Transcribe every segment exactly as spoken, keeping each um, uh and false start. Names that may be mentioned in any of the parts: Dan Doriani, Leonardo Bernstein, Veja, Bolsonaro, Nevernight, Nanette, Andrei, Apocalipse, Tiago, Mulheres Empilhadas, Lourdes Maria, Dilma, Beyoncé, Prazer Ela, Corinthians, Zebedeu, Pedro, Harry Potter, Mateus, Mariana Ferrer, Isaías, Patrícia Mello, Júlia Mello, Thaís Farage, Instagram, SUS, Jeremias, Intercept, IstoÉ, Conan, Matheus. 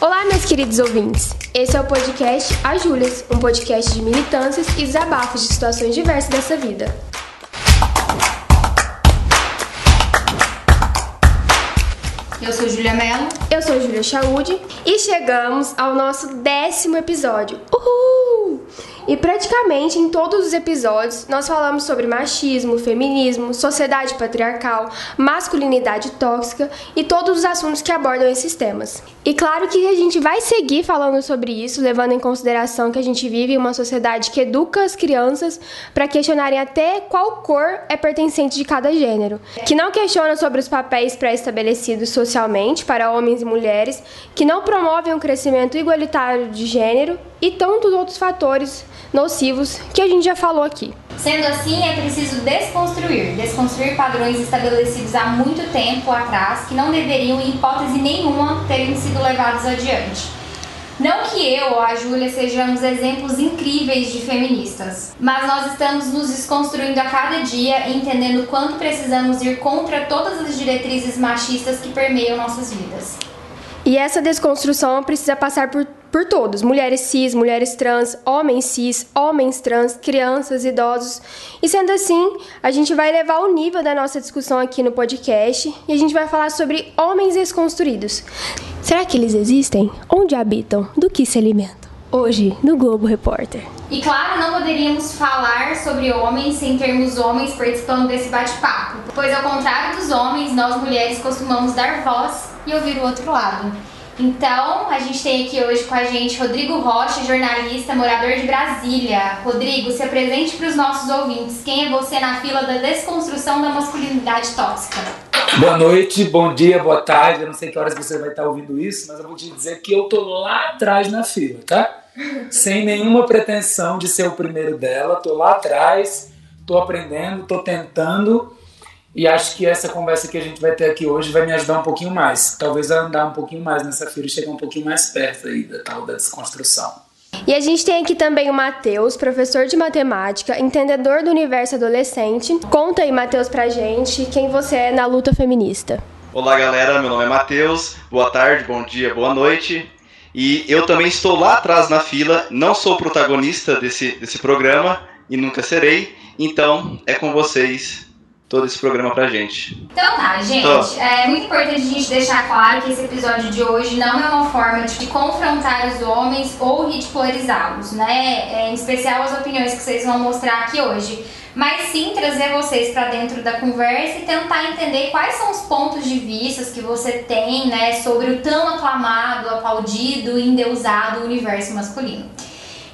Olá, meus queridos ouvintes. Esse é o podcast As Júlias, um podcast de militâncias e desabafos de situações diversas dessa vida. Eu sou Júlia Mello. Eu sou Júlia Chaude. E chegamos ao nosso décimo episódio. Uhul! E praticamente em todos os episódios nós falamos sobre machismo, feminismo, sociedade patriarcal, masculinidade tóxica e todos os assuntos que abordam esses temas. E claro que a gente vai seguir falando sobre isso, levando em consideração que a gente vive uma sociedade que educa as crianças para questionarem até qual cor é pertencente de cada gênero, que não questiona sobre os papéis pré-estabelecidos socialmente para homens e mulheres, que não promovem um crescimento igualitário de gênero e tantos outros fatores nocivos que a gente já falou aqui. Sendo assim, é preciso desconstruir, desconstruir padrões estabelecidos há muito tempo atrás que não deveriam, em hipótese nenhuma, terem sido levados adiante. Não que eu ou a Júlia sejamos exemplos incríveis de feministas, mas nós estamos nos desconstruindo a cada dia, entendendo o quanto precisamos ir contra todas as diretrizes machistas que permeiam nossas vidas. E essa desconstrução precisa passar por Por todos, mulheres cis, mulheres trans, homens cis, homens trans, crianças, idosos. E sendo assim, a gente vai levar o nível da nossa discussão aqui no podcast e a gente vai falar sobre homens desconstruídos. Será que eles existem? Onde habitam? Do que se alimentam? Hoje, no Globo Repórter. E claro, não poderíamos falar sobre homens sem termos homens participando desse bate-papo, pois ao contrário dos homens, nós mulheres costumamos dar voz e ouvir o outro lado. Então, a gente tem aqui hoje com a gente Rodrigo Rocha, jornalista, morador de Brasília. Rodrigo, se apresente para os nossos ouvintes. Quem é você na fila da desconstrução da masculinidade tóxica? Boa noite, bom dia, boa tarde. Eu não sei que horas você vai estar ouvindo isso, mas eu vou te dizer que eu tô lá atrás na fila, tá? Sem nenhuma pretensão de ser o primeiro dela. Tô lá atrás, tô aprendendo, tô tentando. E acho que essa conversa que a gente vai ter aqui hoje vai me ajudar um pouquinho mais. Talvez a andar um pouquinho mais nessa fila e chegar um pouquinho mais perto aí da tal da desconstrução. E a gente tem aqui também o Matheus, professor de matemática, entendedor do universo adolescente. Conta aí, Matheus, pra gente quem você é na luta feminista. Olá, galera. Meu nome é Matheus. Boa tarde, bom dia, boa noite. E eu também estou lá atrás na fila. Não sou protagonista desse, desse programa e nunca serei. Então, é com vocês todo esse programa pra gente. Então tá, gente, oh. é muito importante a gente deixar claro que esse episódio de hoje não é uma forma de confrontar os homens ou ridicularizá-los, né? Em especial as opiniões que vocês vão mostrar aqui hoje, mas sim trazer vocês pra dentro da conversa e tentar entender quais são os pontos de vista que você tem, né, sobre o tão aclamado, aplaudido e endeusado universo masculino.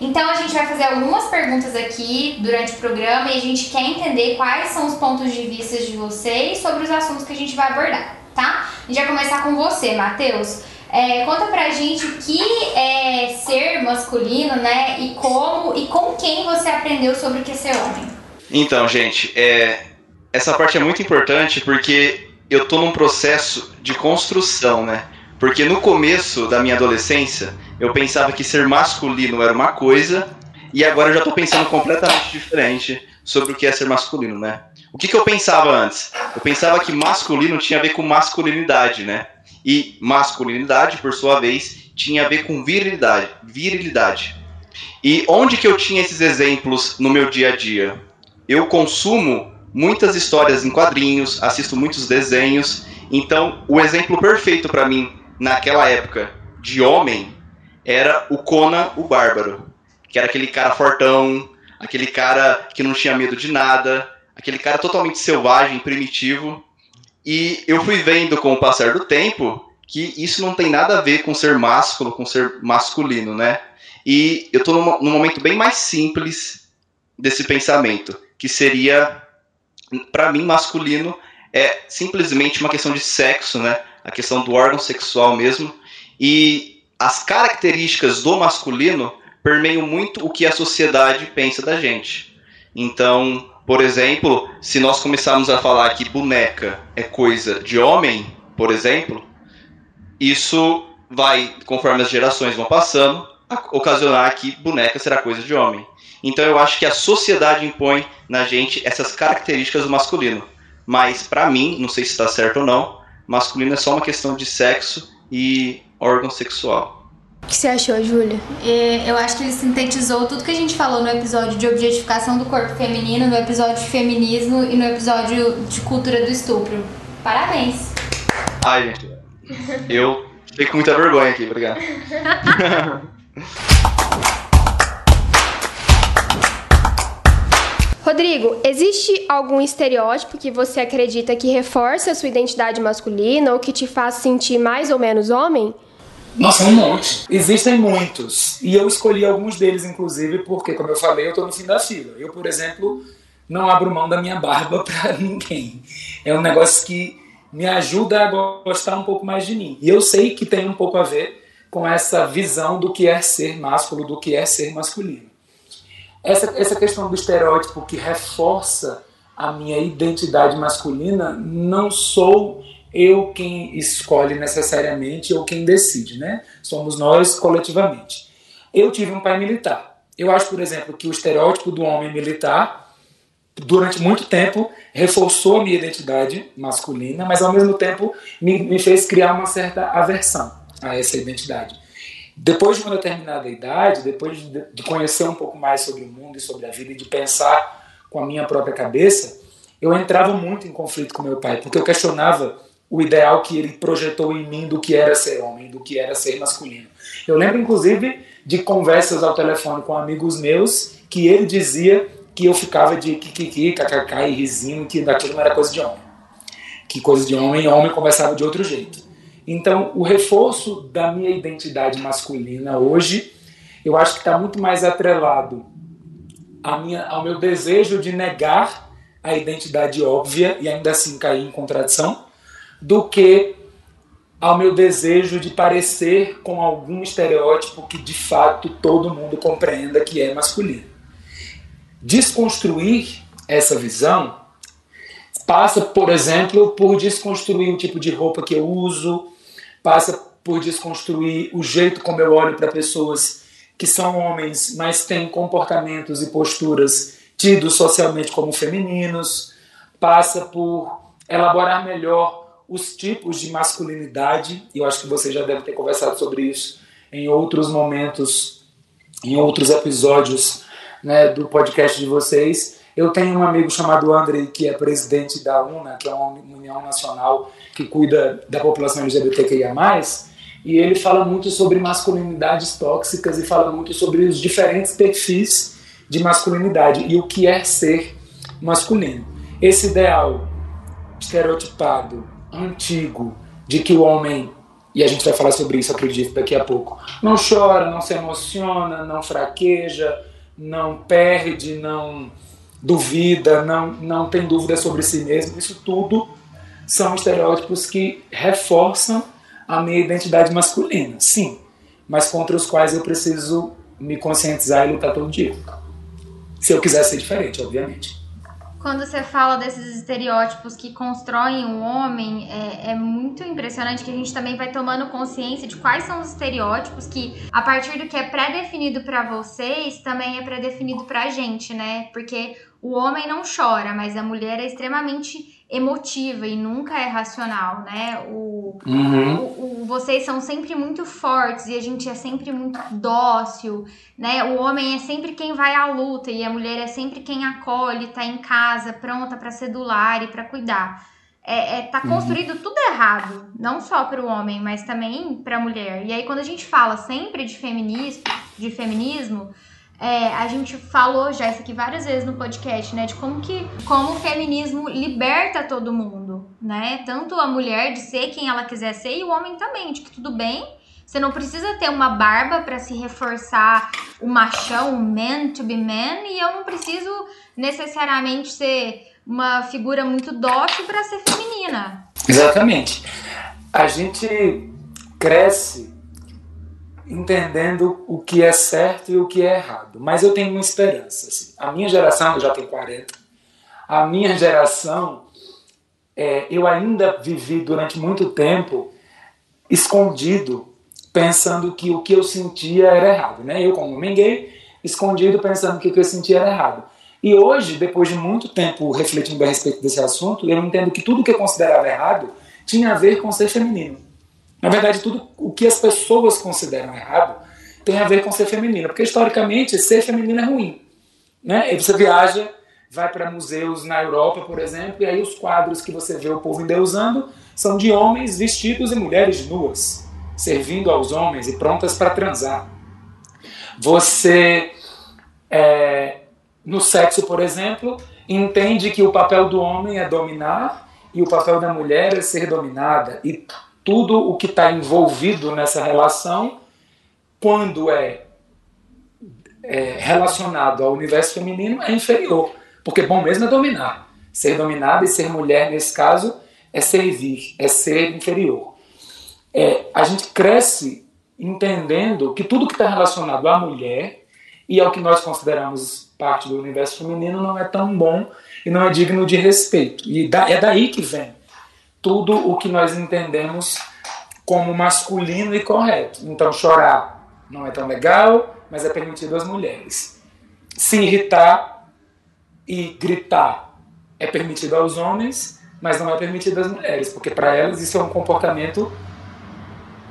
Então a gente vai fazer algumas perguntas aqui durante o programa e a gente quer entender quais são os pontos de vista de vocês sobre os assuntos que a gente vai abordar, tá? A gente vai começar com você, Matheus. É, conta pra gente o que é ser masculino, né? E como e com quem você aprendeu sobre o que é ser homem. Então, gente, é, essa parte é muito importante porque eu tô num processo de construção, né? Porque no começo da minha adolescência, eu pensava que ser masculino era uma coisa, e agora eu já estou pensando completamente diferente sobre o que é ser masculino, né? O que, que eu pensava antes? Eu pensava que masculino tinha a ver com masculinidade, né? E masculinidade, por sua vez, tinha a ver com virilidade. virilidade. E onde que eu tinha esses exemplos no meu dia a dia? Eu consumo muitas histórias em quadrinhos, assisto muitos desenhos, então o exemplo perfeito para mim naquela época de homem era o Conan, o Bárbaro, que era aquele cara fortão, aquele cara que não tinha medo de nada, aquele cara totalmente selvagem, primitivo. E eu fui vendo com o passar do tempo que isso não tem nada a ver com ser másculo, com ser masculino, né? E eu tô num, num momento bem mais simples desse pensamento, que seria, pra mim, masculino é simplesmente uma questão de sexo, né? A questão do órgão sexual mesmo. E as características do masculino permeiam muito o que a sociedade pensa da gente. Então, por exemplo, se nós começarmos a falar que boneca é coisa de homem, por exemplo, isso vai, conforme as gerações vão passando, ocasionar que boneca será coisa de homem. Então eu acho que a sociedade impõe na gente essas características do masculino. Mas, para mim, não sei se está certo ou não, masculino é só uma questão de sexo e órgão sexual. O que você achou, Júlia? É, eu acho que ele sintetizou tudo que a gente falou no episódio de objetificação do corpo feminino, no episódio de feminismo e no episódio de cultura do estupro. Parabéns! Ai, gente, eu fiquei com muita vergonha aqui, obrigado. Rodrigo, existe algum estereótipo que você acredita que reforça a sua identidade masculina ou que te faz sentir mais ou menos homem? Nossa, um monte. Existem muitos. E eu escolhi alguns deles, inclusive, porque, como eu falei, eu tô no fim da fila. Eu, por exemplo, não abro mão da minha barba pra ninguém. É um negócio que me ajuda a gostar um pouco mais de mim. E eu sei que tem um pouco a ver com essa visão do que é ser másculo, do que é ser masculino. Essa, essa questão do estereótipo que reforça a minha identidade masculina, não sou eu quem escolhe necessariamente ou quem decide, né? Somos nós coletivamente. Eu tive um pai militar. Eu acho, por exemplo, que o estereótipo do homem militar, durante muito tempo, reforçou a minha identidade masculina, mas ao mesmo tempo me, me fez criar uma certa aversão a essa identidade. Depois de uma determinada idade, depois de conhecer um pouco mais sobre o mundo e sobre a vida e de pensar com a minha própria cabeça, eu entrava muito em conflito com meu pai, porque eu questionava o ideal que ele projetou em mim do que era ser homem, do que era ser masculino. Eu lembro, inclusive, de conversas ao telefone com amigos meus que ele dizia que eu ficava de kikiki, kkk e risinho, que daquilo não era coisa de homem. Que coisa de homem, homem conversava de outro jeito. Então, o reforço da minha identidade masculina hoje, eu acho que está muito mais atrelado à minha, ao meu desejo de negar a identidade óbvia e ainda assim cair em contradição, do que ao meu desejo de parecer com algum estereótipo que de fato todo mundo compreenda que é masculino. Desconstruir essa visão passa, por exemplo, por desconstruir o tipo de roupa que eu uso, passa por desconstruir o jeito como eu olho para pessoas que são homens, mas têm comportamentos e posturas tidos socialmente como femininos, passa por elaborar melhor os tipos de masculinidade, e eu acho que você já deve ter conversado sobre isso em outros momentos, em outros episódios, né, do podcast de vocês. Eu tenho um amigo chamado Andrei, que é presidente da U N A, que é uma união nacional que cuida da população L G B T Q I A mais, e ele fala muito sobre masculinidades tóxicas e fala muito sobre os diferentes perfis de masculinidade e o que é ser masculino. Esse ideal estereotipado, antigo, de que o homem, e a gente vai falar sobre isso, acredito, daqui a pouco, não chora, não se emociona, não fraqueja, não perde, não... duvida, não, não tem dúvida sobre si mesmo, isso tudo são estereótipos que reforçam a minha identidade masculina, sim, mas contra os quais eu preciso me conscientizar e lutar todo dia, se eu quiser ser diferente, obviamente. Quando você fala desses estereótipos que constroem o homem, é, é muito impressionante que a gente também vai tomando consciência de quais são os estereótipos que, a partir do que é pré-definido pra vocês, também é pré-definido pra gente, né? Porque o homem não chora, mas a mulher é extremamente emotiva e nunca é racional, né? O, uhum. o, o, vocês são sempre muito fortes e a gente é sempre muito dócil, né? O homem é sempre quem vai à luta e a mulher é sempre quem acolhe, tá em casa, pronta para sedular e para cuidar. É, é, tá construído uhum. tudo errado, não só para o homem, mas também para a mulher. E aí quando a gente fala sempre de feminismo, de feminismo... É, a gente falou já isso aqui várias vezes no podcast, né? De como, que, como o feminismo liberta todo mundo, né? Tanto a mulher de ser quem ela quiser ser e o homem também, de que tudo bem. Você não precisa ter uma barba pra se reforçar o machão, o man to be man. E eu não preciso necessariamente ser uma figura muito dócil pra ser feminina. Exatamente. A gente cresce entendendo o que é certo e o que é errado. Mas eu tenho uma esperança. Assim. A minha geração, eu já tenho quarenta, a minha geração, é, eu ainda vivi durante muito tempo escondido, pensando que o que eu sentia era errado. Né? Eu, como homem gay, escondido, pensando que o que eu sentia era errado. E hoje, depois de muito tempo refletindo a respeito desse assunto, eu entendo que tudo que eu considerava errado tinha a ver com ser feminino. Na verdade, tudo o que as pessoas consideram errado tem a ver com ser feminina, porque historicamente ser feminina é ruim, né? E você viaja, vai para museus na Europa, por exemplo, e aí os quadros que você vê o povo endeusando são de homens vestidos e mulheres nuas, servindo aos homens e prontas para transar. Você, é, no sexo, por exemplo, entende que o papel do homem é dominar e o papel da mulher é ser dominada. E tudo o que está envolvido nessa relação, quando é, é relacionado ao universo feminino, é inferior. Porque bom mesmo é dominar. Ser dominada e ser mulher, nesse caso, é servir, é ser inferior. É, a gente cresce entendendo que tudo que está relacionado à mulher e ao que nós consideramos parte do universo feminino não é tão bom e não é digno de respeito. E da, é daí que vem tudo o que nós entendemos como masculino e correto. Então chorar não é tão legal, mas é permitido às mulheres. Se irritar e gritar é permitido aos homens, mas não é permitido às mulheres, porque para elas isso é um comportamento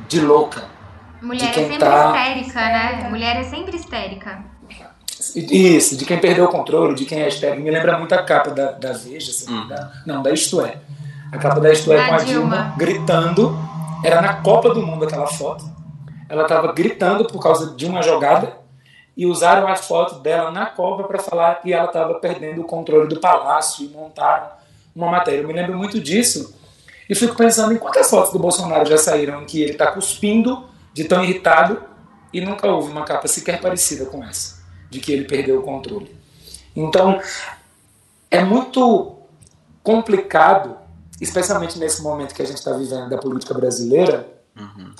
de louca. Mulher é sempre tá... histérica, né? Mulher é sempre histérica. Isso, de quem perdeu o controle, de quem é histérica. Me lembra muito a capa da, da Veja, assim, hum. da, não, da IstoÉ. A capa da IstoÉ da com a Dilma. Dilma gritando. Era na Copa do Mundo aquela foto. Ela estava gritando por causa de uma jogada e usaram a foto dela na Copa para falar que ela estava perdendo o controle do palácio e montaram uma matéria. Eu me lembro muito disso e fico pensando em quantas fotos do Bolsonaro já saíram em que ele está cuspindo de tão irritado, e nunca houve uma capa sequer parecida com essa, de que ele perdeu o controle. Então, é muito complicado, especialmente nesse momento que a gente está vivendo da política brasileira, uhum.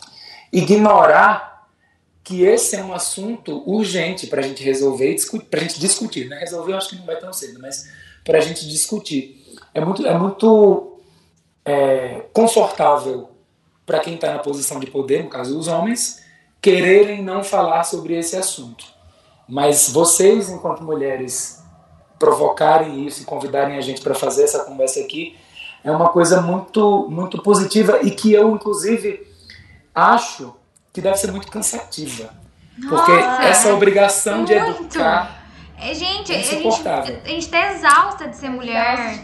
ignorar que esse é um assunto urgente para a gente resolver e discutir, para a gente discutir, né? Resolver eu acho que não vai tão cedo, mas para a gente discutir. É muito, é muito é, confortável para quem está na posição de poder, no caso os homens, quererem não falar sobre esse assunto. Mas vocês, enquanto mulheres, provocarem isso e convidarem a gente para fazer essa conversa aqui é uma coisa muito, muito positiva e que eu, inclusive, acho que deve ser muito cansativa. Nossa, porque essa obrigação muito. de educar... Gente, a gente, a gente tá exausta de ser mulher.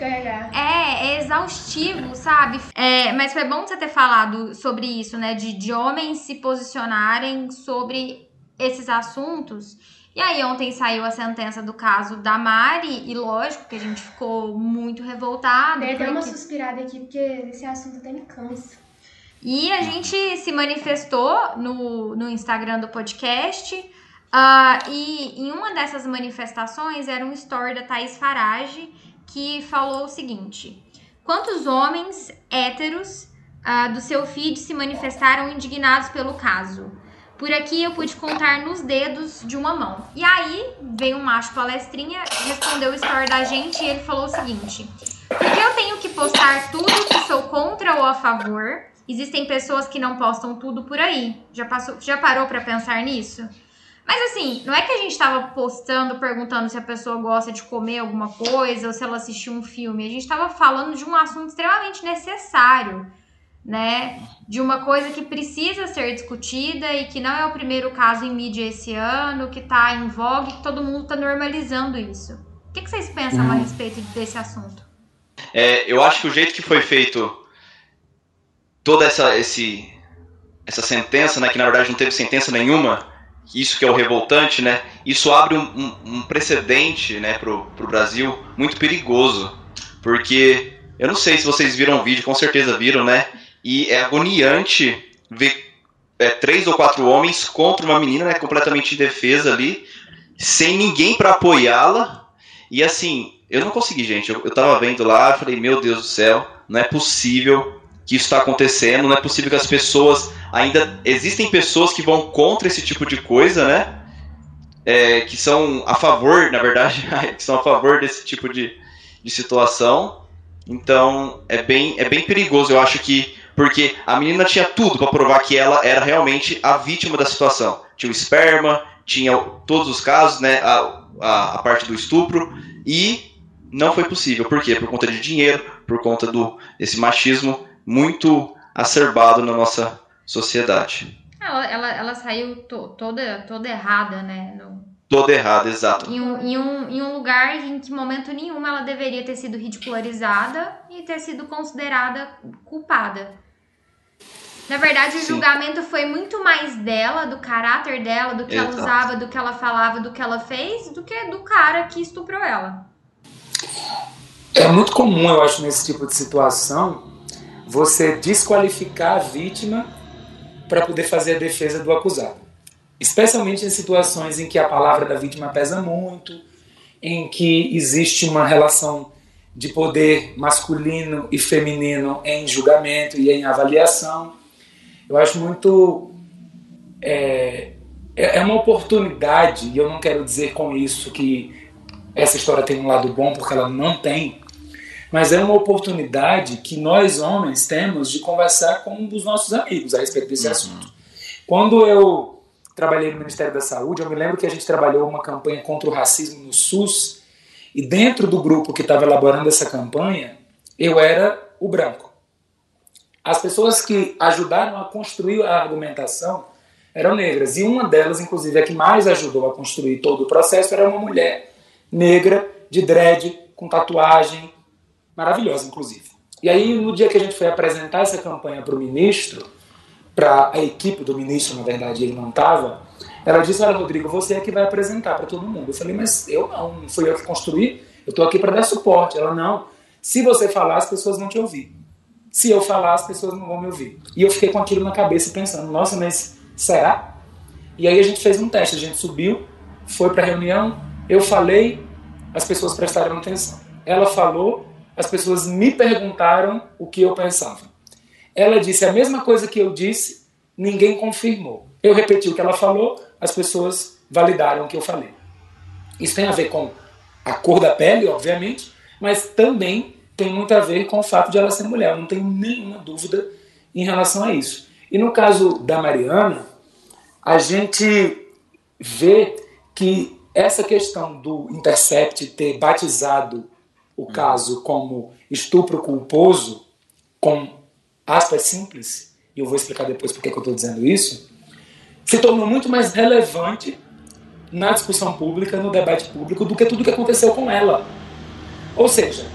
É, é exaustivo, sabe? É, mas foi bom você ter falado sobre isso, né? De, de homens se posicionarem sobre esses assuntos. E aí ontem saiu a sentença do caso da Mari, e lógico que a gente ficou muito revoltado. Eu dei uma suspirada aqui, porque esse assunto até me cansa. E a gente se manifestou no, no Instagram do podcast... Uh, e em uma dessas manifestações era um story da Thaís Farage que falou o seguinte: quantos homens héteros uh, do seu feed se manifestaram indignados pelo caso? Por aqui eu pude contar nos dedos de uma mão. E aí veio um macho palestrinha, respondeu o story da gente e ele falou o seguinte: porque eu tenho que postar tudo que sou contra ou a favor? Existem pessoas que não postam tudo por aí. Já, passou, já parou pra pensar nisso? Mas assim, não é que a gente tava postando, perguntando se a pessoa gosta de comer alguma coisa ou se ela assistiu um filme. A gente tava falando de um assunto extremamente necessário, né? De uma coisa que precisa ser discutida e que não é o primeiro caso em mídia esse ano, que tá em vogue, que todo mundo tá normalizando isso. O que, que vocês pensam hum. a respeito desse assunto? É, eu acho que o jeito que foi feito toda essa, esse, essa sentença, né, que na verdade não teve sentença nenhuma, isso que é o revoltante, né? Isso abre um, um, um precedente, né, pro, pro Brasil muito perigoso, porque eu não sei se vocês viram o vídeo, com certeza viram, né? E é agoniante ver é, três ou quatro homens contra uma menina, né, completamente indefesa ali, sem ninguém para apoiá-la. E assim, eu não consegui, gente. Eu, eu tava vendo lá, falei, meu Deus do céu, não é possível que isso está acontecendo, não é possível que as pessoas ainda... Existem pessoas que vão contra esse tipo de coisa, né? É, que são a favor, na verdade, que são a favor desse tipo de, de situação. Então, é bem, é bem perigoso, eu acho que... Porque a menina tinha tudo para provar que ela era realmente a vítima da situação. Tinha o esperma, tinha todos os casos, né? A, a, a parte do estupro. E não foi possível. Por quê? Por conta de dinheiro, por conta do, desse machismo muito acerbado na nossa sociedade. Ah, ela, ela saiu to, toda, toda errada, né? No... Toda errada, exato. Em um, em, um, em um lugar em que, em momento nenhum, ela deveria ter sido ridicularizada e ter sido considerada culpada. Na verdade, o Sim. julgamento foi muito mais dela, do caráter dela, do que Exato. Ela usava, do que ela falava, do que ela fez, do que do cara que estuprou ela. É muito comum, eu acho, nesse tipo de situação, você desqualificar a vítima para poder fazer a defesa do acusado. Especialmente em situações em que a palavra da vítima pesa muito, em que existe uma relação de poder masculino e feminino em julgamento e em avaliação. Eu acho muito... É, é uma oportunidade, e eu não quero dizer com isso que essa história tem um lado bom, porque ela não tem, mas é uma oportunidade que nós homens temos de conversar com os nossos amigos a respeito desse uhum. assunto. Quando eu trabalhei no Ministério da Saúde, eu me lembro que a gente trabalhou uma campanha contra o racismo no SUS, e dentro do grupo que estava elaborando essa campanha, eu era o branco. As pessoas que ajudaram a construir a argumentação eram negras. E uma delas, inclusive, a que mais ajudou a construir todo o processo, era uma mulher negra, de dread, com tatuagem, maravilhosa, inclusive. E aí, no dia que a gente foi apresentar essa campanha para o ministro, para a equipe do ministro, na verdade, ele não estava, ela disse: olha, Rodrigo, você é que vai apresentar para todo mundo. Eu falei: mas eu não, não fui eu que construí, eu estou aqui para dar suporte. Ela: não, se você falar, as pessoas vão te ouvir. Se eu falar, as pessoas não vão me ouvir. E eu fiquei com aquilo na cabeça pensando: nossa, mas será? E aí a gente fez um teste, a gente subiu, foi para a reunião, eu falei, as pessoas prestaram atenção. Ela falou, as pessoas me perguntaram o que eu pensava. Ela disse a mesma coisa que eu disse, ninguém confirmou. Eu repeti o que ela falou, as pessoas validaram o que eu falei. Isso tem a ver com a cor da pele, obviamente, mas também... tem muito a ver com o fato de ela ser mulher. Eu não tenho nenhuma dúvida em relação a isso. E no caso da Mariana, a gente vê que essa questão do Intercept ter batizado o caso como estupro culposo, com aspas simples, e eu vou explicar depois porque que eu estou dizendo isso, se tornou muito mais relevante na discussão pública, no debate público, do que tudo que aconteceu com ela. Ou seja,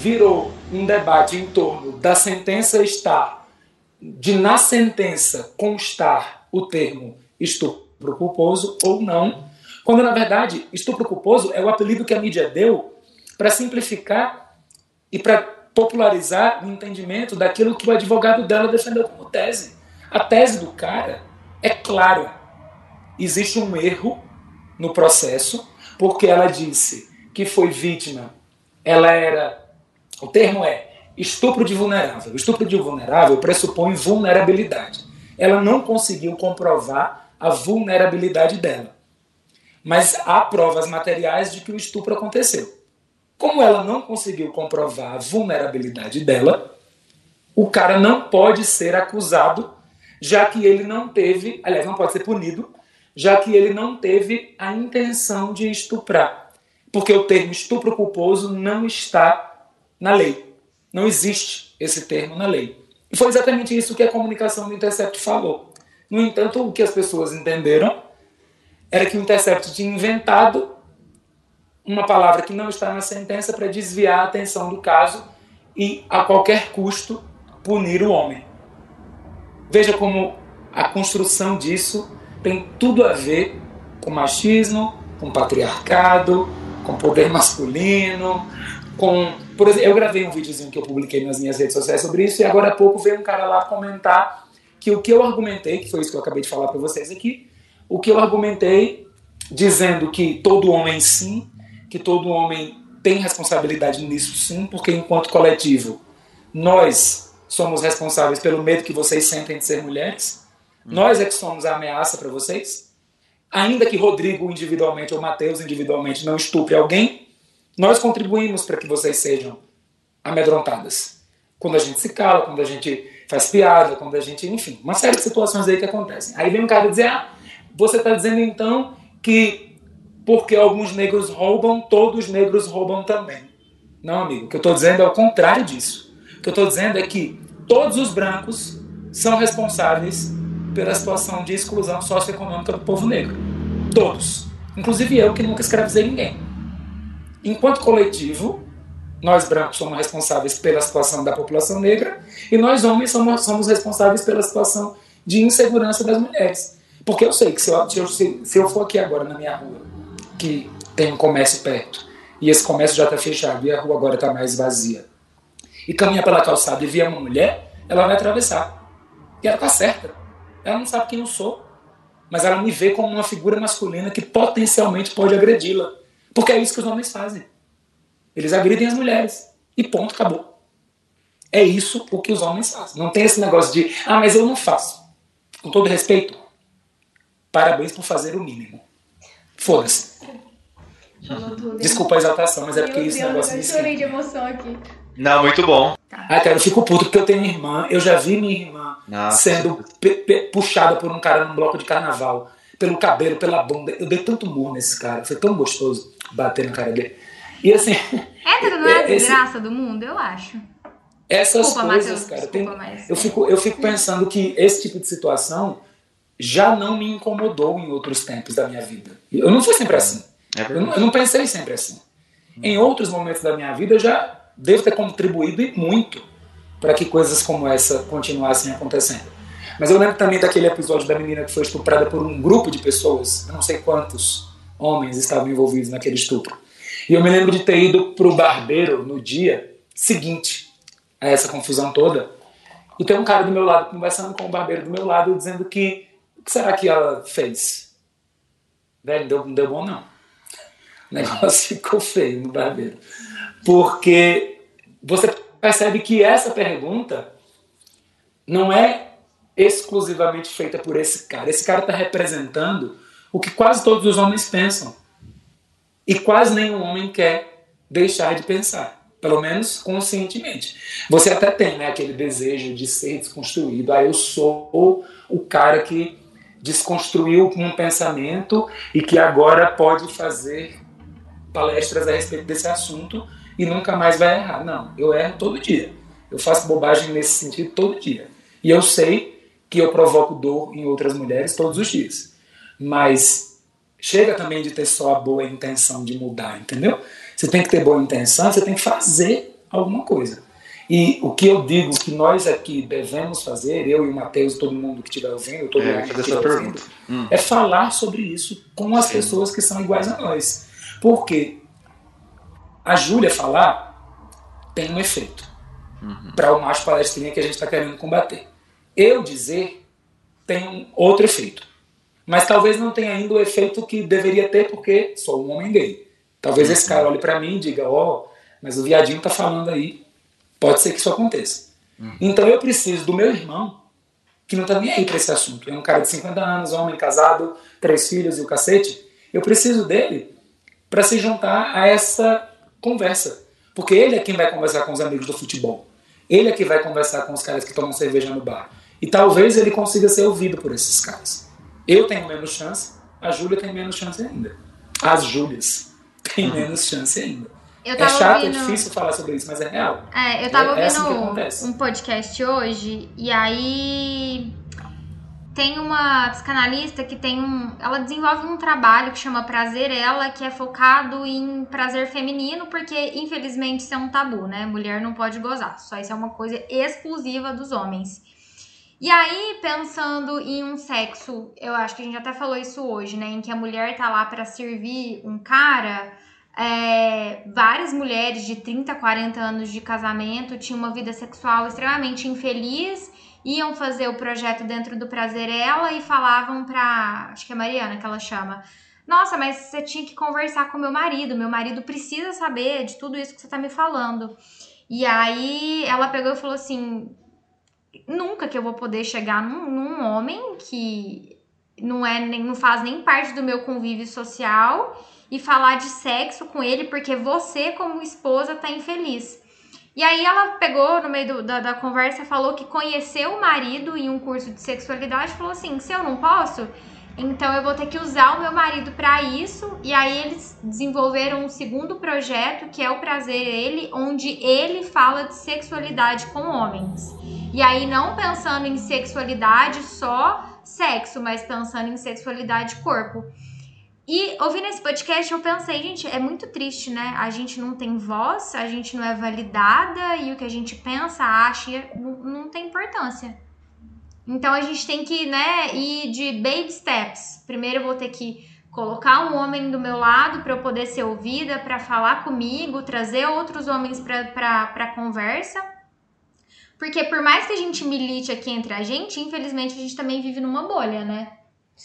virou um debate em torno da sentença estar, de na sentença constar o termo estupro culposo ou não, quando na verdade estupro culposo é o apelido que a mídia deu para simplificar e para popularizar o entendimento daquilo que o advogado dela defendeu como tese. A tese do cara é clara. Existe um erro no processo, porque ela disse que foi vítima, ela era... O termo é estupro de vulnerável. O estupro de vulnerável pressupõe vulnerabilidade. Ela não conseguiu comprovar a vulnerabilidade dela. Mas há provas materiais de que o estupro aconteceu. Como ela não conseguiu comprovar a vulnerabilidade dela, o cara não pode ser acusado, já que ele não teve... Aliás, não pode ser punido, já que ele não teve a intenção de estuprar. Porque o termo estupro culposo não está... na lei. Não existe esse termo na lei. E foi exatamente isso que a comunicação do Intercept falou. No entanto, o que as pessoas entenderam era que o Intercept tinha inventado uma palavra que não está na sentença para desviar a atenção do caso e, a qualquer custo, punir o homem. Veja como a construção disso tem tudo a ver com machismo, com patriarcado, com poder masculino, com... Por exemplo, eu gravei um videozinho que eu publiquei nas minhas redes sociais sobre isso, e agora há pouco veio um cara lá comentar que o que eu argumentei, que foi isso que eu acabei de falar para vocês aqui, o que eu argumentei dizendo que todo homem sim, que todo homem tem responsabilidade nisso sim, porque enquanto coletivo nós somos responsáveis pelo medo que vocês sentem de ser mulheres, hum. nós é que somos a ameaça para vocês, ainda que Rodrigo individualmente ou Matheus individualmente não estupre alguém, nós contribuímos para que vocês sejam amedrontadas. Quando a gente se cala, quando a gente faz piada, quando a gente... Enfim, uma série de situações aí que acontecem. Aí vem um cara dizer: ah, você está dizendo então que porque alguns negros roubam, todos os negros roubam também. Não, amigo. O que eu estou dizendo é o contrário disso. O que eu estou dizendo é que todos os brancos são responsáveis pela situação de exclusão socioeconômica do povo negro. Todos. Inclusive eu, que nunca escravizei ninguém. Enquanto coletivo, nós brancos somos responsáveis pela situação da população negra e nós homens somos, somos responsáveis pela situação de insegurança das mulheres. Porque eu sei que se eu, se, se eu for aqui agora na minha rua, que tem um comércio perto, e esse comércio já está fechado e a rua agora está mais vazia, e caminha pela calçada e vê uma mulher, ela vai atravessar. E ela está certa. Ela não sabe quem eu sou, mas ela me vê como uma figura masculina que potencialmente pode agredi-la. Porque é isso que os homens fazem. Eles agridem as mulheres. E ponto, acabou. É isso o que os homens fazem. Não tem esse negócio de, ah, mas eu não faço. Com todo respeito, parabéns por fazer o mínimo. Foda-se. Desculpa a exaltação, mas é porque esse negócio... Eu chorei de emoção aqui. Não, muito bom. Ah, cara, eu fico puto porque eu tenho minha irmã. Eu já vi minha irmã Nossa. sendo puxada por um cara num bloco de carnaval. Pelo cabelo, pela bunda. Eu dei tanto murro nesse cara. Foi tão gostoso bater na cara dele. E assim... Hétero não é a desgraça esse, do mundo? Eu acho. Essas desculpa, coisas, Matheus, cara. Desculpa, tem, mas... eu, fico, eu fico pensando que esse tipo de situação já não me incomodou em outros tempos da minha vida. Eu não fui sempre assim. É eu, não, eu não pensei sempre assim. Em outros momentos da minha vida eu já... devo ter contribuído e muito para que coisas como essa continuassem acontecendo. Mas eu lembro também daquele episódio da menina que foi estuprada por um grupo de pessoas, eu não sei quantos homens estavam envolvidos naquele estupro. E eu me lembro de ter ido para o barbeiro no dia seguinte a essa confusão toda, e ter um cara do meu lado conversando com o barbeiro do meu lado, dizendo que o que será que ela fez? Velho, deu, não deu bom não. O negócio ficou feio no barbeiro. Porque você percebe que essa pergunta não é exclusivamente feita por esse cara. Esse cara está representando o que quase todos os homens pensam. E quase nenhum homem quer deixar de pensar. Pelo menos conscientemente. Você até tem, né, aquele desejo de ser desconstruído. Ah, eu sou o cara que desconstruiu um pensamento e que agora pode fazer palestras a respeito desse assunto e nunca mais vai errar. Não, eu erro todo dia. Eu faço bobagem nesse sentido todo dia. E eu sei que eu provoco dor em outras mulheres todos os dias. Mas chega também de ter só a boa intenção de mudar, entendeu? Você tem que ter boa intenção, você tem que fazer alguma coisa. E o que eu digo que nós aqui devemos fazer, eu e o Matheus, todo mundo que estiver ouvindo, todo mundo que estiver ouvindo, hum. é falar sobre isso com as Sim. pessoas que são iguais a nós. Porque a Júlia falar tem um efeito uhum. para o macho palestrinha que a gente está querendo combater. Eu dizer tem um outro efeito. Mas talvez não tenha ainda o efeito que deveria ter porque sou um homem gay. Talvez uhum. esse cara olhe para mim e diga, ó, oh, mas o viadinho está falando aí. Pode ser que isso aconteça. Uhum. Então eu preciso do meu irmão, que não está nem aí para esse assunto. É um cara de cinquenta anos, homem casado, três filhos e o cacete. Eu preciso dele para se juntar a essa conversa. Porque ele é quem vai conversar com os amigos do futebol. Ele é quem vai conversar com os caras que tomam cerveja no bar. E talvez ele consiga ser ouvido por esses caras. Eu tenho menos chance, a Júlia tem menos chance ainda. As Júlias têm menos chance ainda. Eu tava é chato, ouvindo... é difícil falar sobre isso, mas é real. É, eu tava é, ouvindo é assim um podcast hoje, e aí... tem uma psicanalista que tem um... ela desenvolve um trabalho que chama Prazer Ela, que é focado em prazer feminino, porque, infelizmente, isso é um tabu, né? Mulher não pode gozar. Só isso é uma coisa exclusiva dos homens. E aí, pensando em um sexo... eu acho que a gente até falou isso hoje, né? Em que a mulher tá lá pra servir um cara... É, várias mulheres de trinta, quarenta anos de casamento tinham uma vida sexual extremamente infeliz... iam fazer o projeto dentro do Prazer Ela e falavam pra... acho que é Mariana que ela chama. Nossa, mas você tinha que conversar com meu marido. Meu marido precisa saber de tudo isso que você tá me falando. E aí ela pegou e falou assim... nunca que eu vou poder chegar num, num homem que não, é, não faz nem parte do meu convívio social e falar de sexo com ele porque você, como esposa, tá infeliz. E aí ela pegou no meio do, da, da conversa, falou que conheceu o marido em um curso de sexualidade, falou assim, se eu não posso, então eu vou ter que usar o meu marido para isso. E aí eles desenvolveram um segundo projeto, que é o Prazer Ele, onde ele fala de sexualidade com homens. E aí não pensando em sexualidade só sexo, mas pensando em sexualidade e corpo. E ouvindo esse podcast, eu pensei, gente, é muito triste, né? A gente não tem voz, a gente não é validada e o que a gente pensa, acha, não, não tem importância. Então, a gente tem que, né, ir de baby steps. Primeiro, eu vou ter que colocar um homem do meu lado para eu poder ser ouvida, para falar comigo, trazer outros homens para para conversa. Porque por mais que a gente milite aqui entre a gente, infelizmente, a gente também vive numa bolha, né?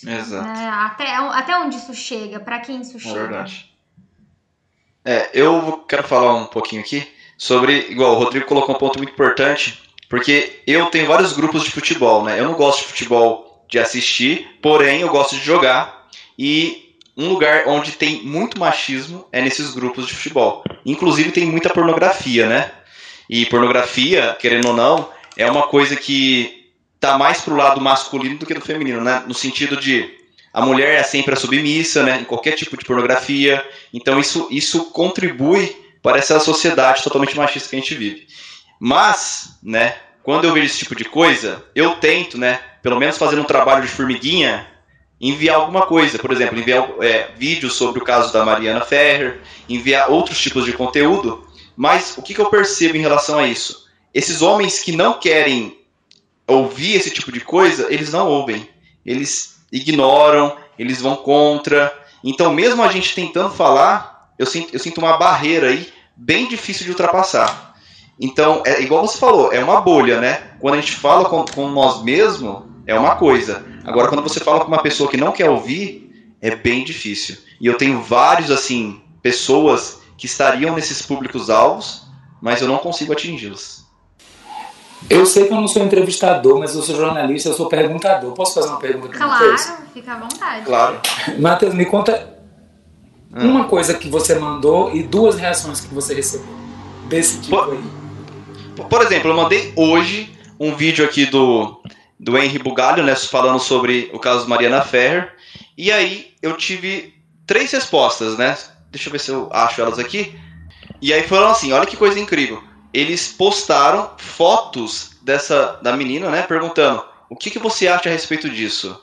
Exato. É, até, até onde isso chega, pra quem isso chega. É verdade. É, eu quero falar um pouquinho aqui sobre, igual o Rodrigo colocou um ponto muito importante, porque eu tenho vários grupos de futebol, né? Eu não gosto de futebol de assistir, porém eu gosto de jogar, e um lugar onde tem muito machismo é nesses grupos de futebol. Inclusive tem muita pornografia, né? E pornografia, querendo ou não, é uma coisa que tá mais pro lado masculino do que do feminino, né? No sentido de a mulher é sempre a submissa, né? Em qualquer tipo de pornografia. Então isso, isso contribui para essa sociedade totalmente machista que a gente vive. Mas, né? Quando eu vejo esse tipo de coisa, eu tento, né? Pelo menos fazendo um trabalho de formiguinha, enviar alguma coisa. Por exemplo, enviar é, vídeos sobre o caso da Mariana Ferrer, enviar outros tipos de conteúdo. Mas o que, que eu percebo em relação a isso? Esses homens que não querem ouvir esse tipo de coisa, eles não ouvem, eles ignoram, eles vão contra. Então, mesmo a gente tentando falar, eu sinto, eu sinto uma barreira aí bem difícil de ultrapassar. Então, é igual você falou, é uma bolha, né? Quando a gente fala com, com nós mesmos, é uma coisa. Agora, quando você fala com uma pessoa que não quer ouvir, é bem difícil. E eu tenho vários, assim, pessoas que estariam nesses públicos-alvos, mas eu não consigo atingi-los. Eu sei que eu não sou entrevistador, mas eu sou jornalista, eu sou perguntador. Posso fazer uma pergunta para o Matheus? Claro, fica à vontade. Claro. Matheus, me conta hum. uma coisa que você mandou e duas reações que você recebeu desse tipo por, aí. Por exemplo, eu mandei hoje um vídeo aqui do, do Henry Bugalho, né, falando sobre o caso Mariana Ferrer. E aí eu tive três respostas, né? Deixa eu ver se eu acho elas aqui. E aí foram assim, olha que coisa incrível. Eles postaram fotos dessa, da menina, né, perguntando o que, que você acha a respeito disso?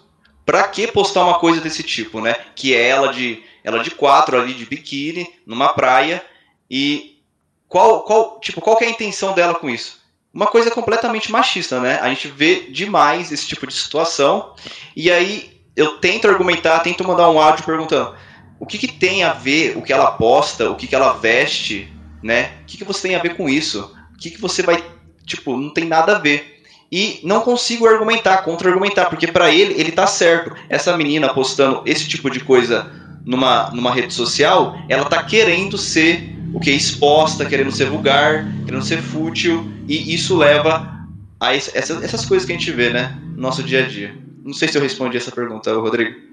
Pra que postar uma coisa desse tipo, né? Que é ela de, ela de quatro, ali de biquíni, numa praia, e qual, qual, tipo, qual que é a intenção dela com isso? Uma coisa completamente machista, né? A gente vê demais esse tipo de situação, e aí eu tento argumentar, tento mandar um áudio perguntando o que, que tem a ver o que ela posta, o que, que ela veste, né? O que, que você tem a ver com isso? O que, que você vai... Tipo, não tem nada a ver. E não consigo argumentar, contra-argumentar, porque pra ele, ele tá certo. Essa menina postando esse tipo de coisa numa, numa rede social, ela tá querendo ser o que é exposta, querendo ser vulgar, querendo ser fútil, e isso leva a esse, essas, essas coisas que a gente vê, né? No nosso dia a dia. Não sei se eu respondi essa pergunta, Rodrigo.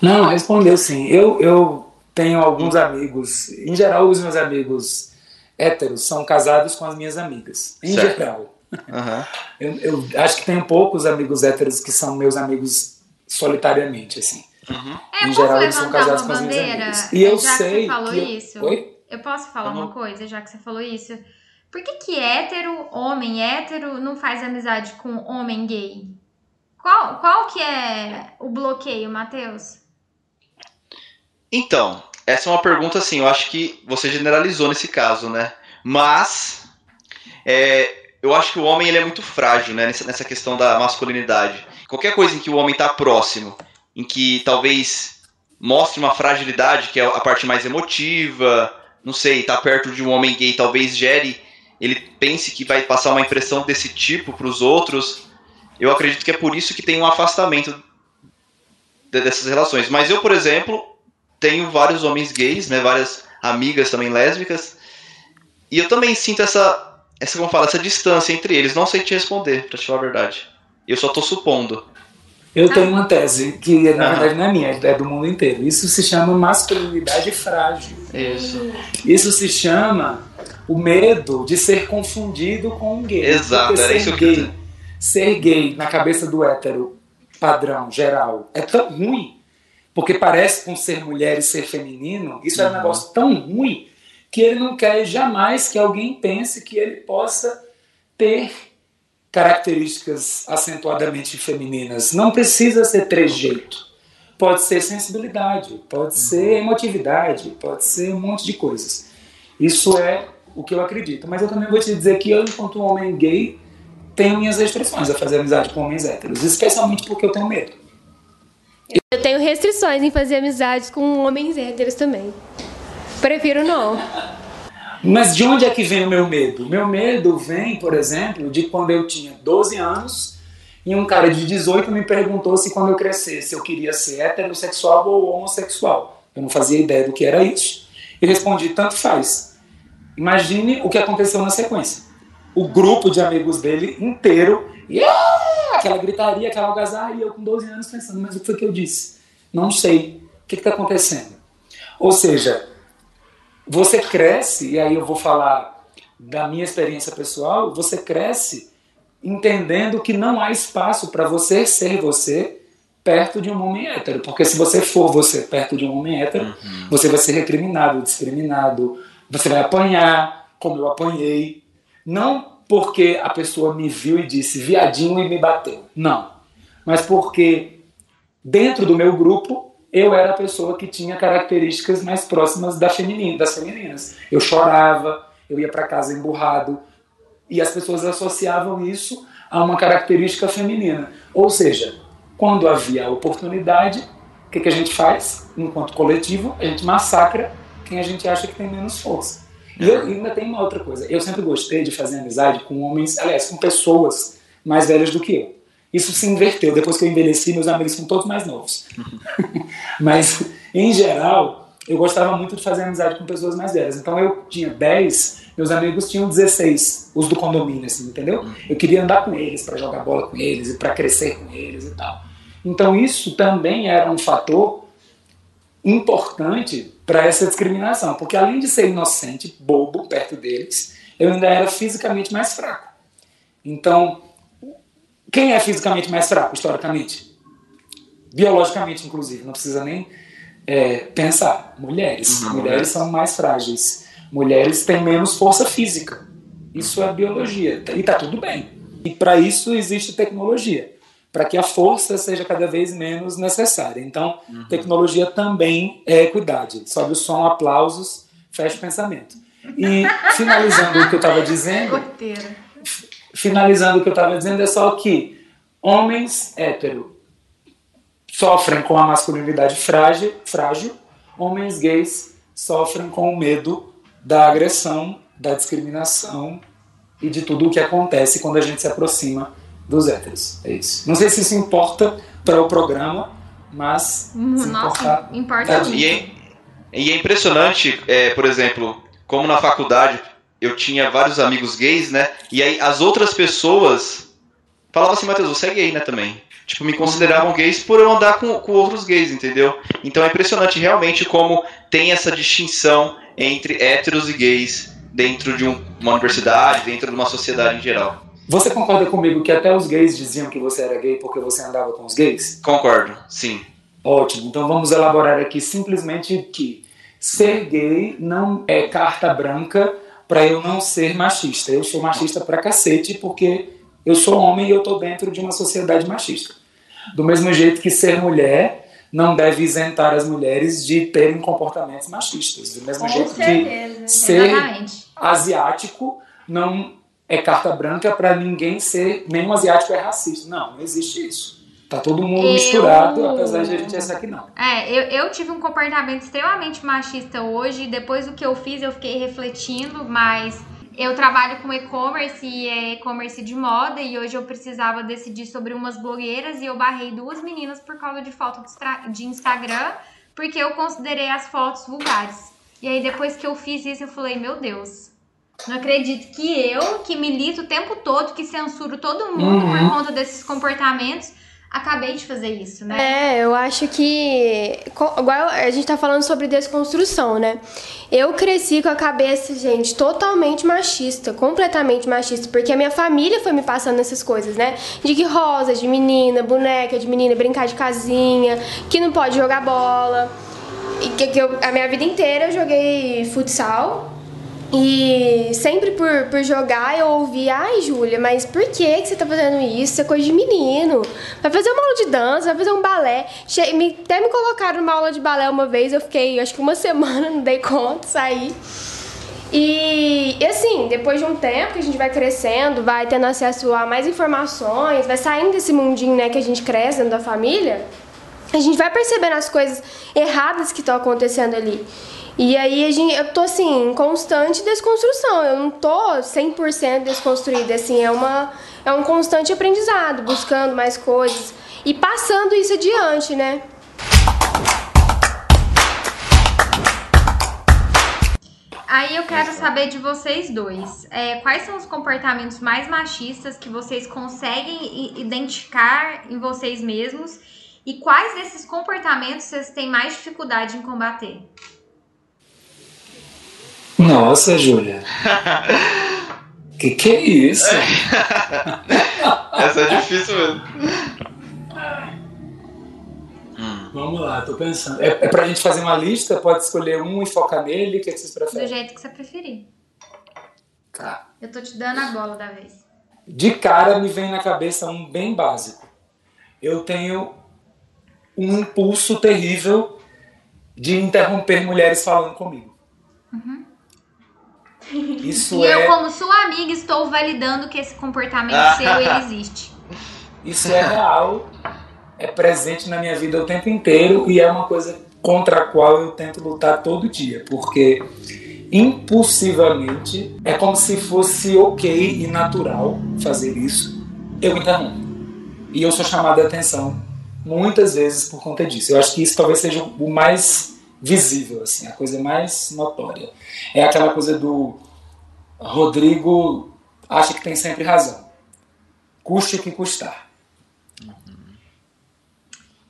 Não, respondeu sim. Eu... eu... Tenho alguns amigos, em geral os meus amigos héteros são casados com as minhas amigas, em certo. Geral. Uhum. Eu, eu acho que tenho poucos amigos héteros que são meus amigos solitariamente, assim. Uhum. É, em geral eles são casados com as minhas amigas. E eu já sei que você falou que eu... isso. Oi? Eu posso falar uhum. uma coisa, já que você falou isso? Por que que hétero, homem hétero, não faz amizade com homem gay? Qual, qual que é o bloqueio, Matheus? Então, essa é uma pergunta assim, eu acho que você generalizou nesse caso, né? Mas, é, eu acho que o homem ele é muito frágil, né? Nessa, nessa questão da masculinidade. Qualquer coisa em que o homem está próximo, em que talvez mostre uma fragilidade, que é a parte mais emotiva, não sei, tá perto de um homem gay, talvez gere, ele pense que vai passar uma impressão desse tipo para os outros. Eu acredito que é por isso que tem um afastamento de, dessas relações. Mas eu, por exemplo... Tenho vários homens gays, né, várias amigas também lésbicas, e eu também sinto essa, essa, como fala, essa distância entre eles. Não sei te responder, pra te falar a verdade. Eu só tô supondo. Eu tenho uma tese, que na uhum. verdade não é minha, é do mundo inteiro. Isso se chama masculinidade frágil. Isso. Isso se chama o medo de ser confundido com um gay. Exato, era isso que eu queria. Ser gay na cabeça do hétero padrão, geral, é tão ruim. Porque parece com ser mulher e ser feminino, isso uhum. é um negócio tão ruim que ele não quer jamais que alguém pense que ele possa ter características acentuadamente femininas. Não precisa ser trejeito. Pode ser sensibilidade, pode ser emotividade, pode ser um monte de coisas. Isso é o que eu acredito. Mas eu também vou te dizer que eu, enquanto homem gay, tenho minhas restrições a fazer amizade com homens héteros, especialmente porque eu tenho medo. Eu tenho restrições em fazer amizades com homens héteros também. Prefiro não. Mas de onde é que vem o meu medo? Meu medo vem, por exemplo, de quando eu tinha doze anos e um cara de dezoito me perguntou se quando eu crescesse eu queria ser heterossexual ou homossexual. Eu não fazia ideia do que era isso. E respondi, tanto faz. Imagine o que aconteceu na sequência. O grupo de amigos dele inteiro, yeah! Aquela gritaria, aquela algazarra, e eu com doze anos pensando, mas o que foi que eu disse? Não sei. O que está acontecendo? Ou seja, você cresce, e aí eu vou falar da minha experiência pessoal, você cresce entendendo que não há espaço para você ser você perto de um homem hétero. Porque se você for você perto de um homem hétero, uhum. você vai ser recriminado, discriminado, você vai apanhar, como eu apanhei. Não porque a pessoa me viu e disse viadinho e me bateu, não. Mas porque dentro do meu grupo, eu era a pessoa que tinha características mais próximas da feminina, das femininas. Eu chorava, eu ia para casa emburrado, e as pessoas associavam isso a uma característica feminina. Ou seja, quando havia a oportunidade, o que, que a gente faz? Enquanto coletivo, a gente massacra quem a gente acha que tem menos força. E eu, ainda tem uma outra coisa. Eu sempre gostei de fazer amizade com homens, aliás, com pessoas mais velhas do que eu. Isso se inverteu. Depois que eu envelheci, meus amigos são todos mais novos. Uhum. Mas, em geral, eu gostava muito de fazer amizade com pessoas mais velhas. Então, eu tinha dez, meus amigos tinham dezesseis, os do condomínio, assim, entendeu? Uhum. Eu queria andar com eles, para jogar bola com eles, e para crescer com eles e tal. Então, isso também era um fator importante para essa discriminação. Porque, além de ser inocente, bobo, perto deles, eu ainda era fisicamente mais fraco. Então, quem é fisicamente mais fraco, historicamente? Biologicamente, inclusive, não precisa nem é, pensar. Mulheres. Uhum. Mulheres são mais frágeis. Mulheres têm menos força física. Isso é biologia. E tá tudo bem. E para isso existe tecnologia. Para que a força seja cada vez menos necessária. Então, uhum. tecnologia também é equidade. Sobe o som, aplausos, fecha o pensamento. E finalizando o que eu estava dizendo... Corteira. Finalizando o que eu estava dizendo, é só que homens hétero sofrem com a masculinidade frágil, frágil, homens gays sofrem com o medo da agressão, da discriminação e de tudo o que acontece quando a gente se aproxima dos héteros. É isso. Não sei se isso importa para o programa, mas... Nossa, importa, importa muito. E é, e é impressionante, é, por exemplo, como na faculdade... Eu tinha vários amigos gays, né? E aí as outras pessoas falavam assim, Matheus, você é gay, né, também? Tipo, me consideravam gays por eu andar com, com outros gays, entendeu? Então é impressionante realmente como tem essa distinção entre héteros e gays dentro de um, uma universidade, dentro de uma sociedade em geral. Você concorda comigo que até os gays diziam que você era gay porque você andava com os gays? Concordo, sim. Ótimo, então vamos elaborar aqui simplesmente que ser gay não é carta branca para eu não ser machista. Eu sou machista pra cacete porque eu sou homem e eu tô dentro de uma sociedade machista. Do mesmo jeito que ser mulher não deve isentar as mulheres de terem comportamentos machistas. Do mesmo Com jeito certeza. Que ser Exatamente. Asiático não é carta branca para ninguém ser... Nenhum asiático é racista. Não, não existe isso. Tá todo mundo eu... misturado, apesar de a gente achar que não. É, eu, eu tive um comportamento extremamente machista hoje. Depois do que eu fiz, eu fiquei refletindo, mas eu trabalho com e-commerce e é e-commerce de moda, e hoje eu precisava decidir sobre umas blogueiras e eu barrei duas meninas por causa de falta de, de Instagram, porque eu considerei as fotos vulgares. E aí depois que eu fiz isso, eu falei, meu Deus... Não acredito que eu, que milito o tempo todo, que censuro todo mundo uhum. por conta desses comportamentos, acabei de fazer isso, né? É, eu acho que... Igual a gente tá falando sobre desconstrução, né? Eu cresci com a cabeça, gente, totalmente machista, completamente machista, porque a minha família foi me passando essas coisas, né? De que rosa, de menina, boneca, de menina, brincar de casinha, que não pode jogar bola. E que, que eu, a minha vida inteira eu joguei futsal. E sempre por, por jogar eu ouvia: ai, Júlia, mas por que, que você tá fazendo isso? Isso é coisa de menino. Vai fazer uma aula de dança, vai fazer um balé. Che me, até me colocaram numa aula de balé uma vez, eu fiquei acho que uma semana, não dei conta, saí. E, e assim, depois de um tempo que a gente vai crescendo, vai tendo acesso a mais informações, vai saindo desse mundinho, né, que a gente cresce dentro da família, a gente vai percebendo as coisas erradas que estão acontecendo ali. E aí a gente, eu tô assim, em constante desconstrução, eu não tô cem por cento desconstruída, assim, é, uma, é um constante aprendizado, buscando mais coisas e passando isso adiante, né? Aí eu quero saber de vocês dois, é, quais são os comportamentos mais machistas que vocês conseguem identificar em vocês mesmos e quais desses comportamentos vocês têm mais dificuldade em combater? Nossa, Júlia. Que que é isso? Essa é difícil mesmo. Vamos lá, tô pensando. É, é pra gente fazer uma lista? Pode escolher um e focar nele? O que, é que vocês preferem? Do jeito que você preferir. Tá. Eu tô te dando a bola da vez. De cara me vem na cabeça um bem básico. Eu tenho um impulso terrível de interromper mulheres falando comigo. Uhum. Isso e é... eu, como sua amiga, estou validando que esse comportamento seu ele existe. Isso é real, é presente na minha vida o tempo inteiro e é uma coisa contra a qual eu tento lutar todo dia, porque impulsivamente é como se fosse ok e natural fazer isso, eu interrompo. E eu sou chamado a atenção muitas vezes por conta disso. Eu acho que isso talvez seja o mais visível, assim, a coisa mais notória. É aquela coisa do Rodrigo acha que tem sempre razão. Custe o que custar.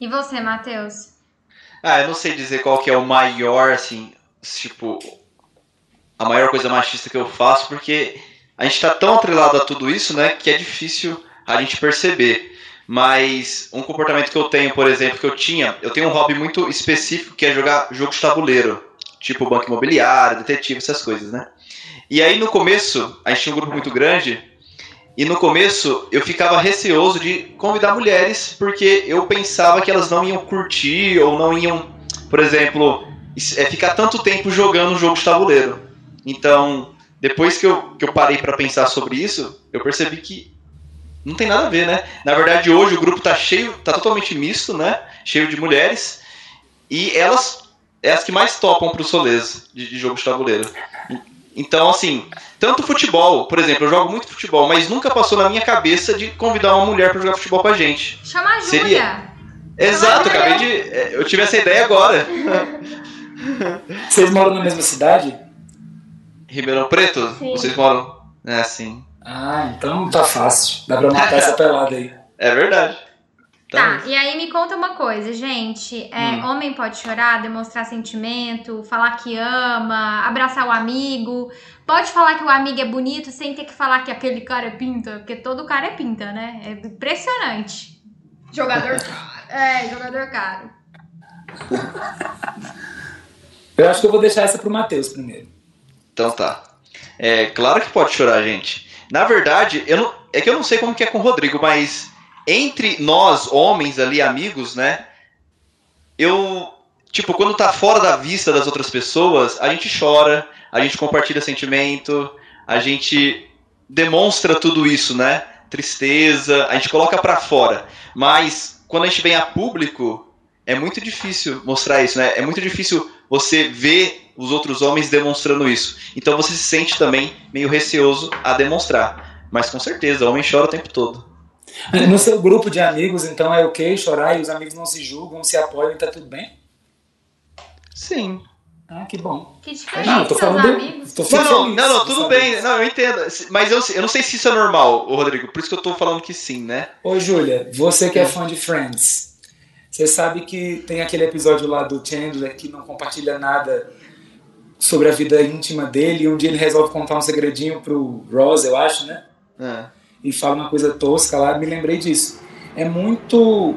E você, Matheus? Ah, eu não sei dizer qual que é o maior, assim, tipo, a maior coisa machista que eu faço, porque a gente tá tão atrelado a tudo isso, né, que é difícil a gente perceber. Mas um comportamento que eu tenho, por exemplo, que eu tinha, eu tenho um hobby muito específico que é jogar jogo de tabuleiro, tipo Banco Imobiliário, Detetive, essas coisas, né? E aí no começo, a gente tinha um grupo muito grande, e no começo eu ficava receoso de convidar mulheres, porque eu pensava que elas não iam curtir, ou não iam, por exemplo, ficar tanto tempo jogando um jogo de tabuleiro. Então, depois que eu, que eu parei para pensar sobre isso, eu percebi que não tem nada a ver, né? Na verdade, hoje o grupo tá cheio, tá totalmente misto, né? Cheio de mulheres. E elas, elas que mais topam pro solês de, de jogo de tabuleiro. Então, assim, tanto futebol, por exemplo, eu jogo muito futebol, mas nunca passou na minha cabeça de convidar uma mulher pra jogar futebol com a gente. Chama a Júlia. Seria... Exato, Júlia. Acabei de... Eu tive essa ideia agora. Vocês moram na mesma cidade? Ribeirão Preto? Sim. Vocês moram... É, sim. Ah, então tá fácil. Dá pra matar essa pelada aí. É verdade. Tá, tá, e aí me conta uma coisa, gente. É, hum. Homem pode chorar, demonstrar sentimento, falar que ama, abraçar o amigo. Pode falar que o amigo é bonito sem ter que falar que aquele cara é pinta. Porque todo cara é pinta, né? É impressionante. Jogador caro. É, jogador caro. Eu acho que eu vou deixar essa pro Matheus primeiro. Então tá. É claro que pode chorar, gente. Na verdade, eu não, é que eu não sei como que é com o Rodrigo, mas entre nós, homens ali, amigos, né, eu, tipo, quando tá fora da vista das outras pessoas, a gente chora, a gente compartilha sentimento, a gente demonstra tudo isso, né, tristeza, a gente coloca pra fora, mas quando a gente vem a público, é muito difícil mostrar isso, né, é muito difícil você ver os outros homens demonstrando isso. Então você se sente também meio receoso a demonstrar. Mas com certeza, o homem chora o tempo todo. No seu grupo de amigos, então, é ok chorar e os amigos não se julgam, se apoiam e tá tudo bem? Sim. Ah, que bom. Que diferente, não, tô falando seus amigos. Tô falando não, não, não, não, tudo bem. Não, eu entendo. Mas eu, eu não sei se isso é normal, Rodrigo. Por isso que eu tô falando que sim, né? Ô, Júlia, você que é fã de Friends, você sabe que tem aquele episódio lá do Chandler que não compartilha nada sobre a vida íntima dele, e um dia ele resolve contar um segredinho pro Ross, eu acho, né? É. E fala uma coisa tosca lá, me lembrei disso. É muito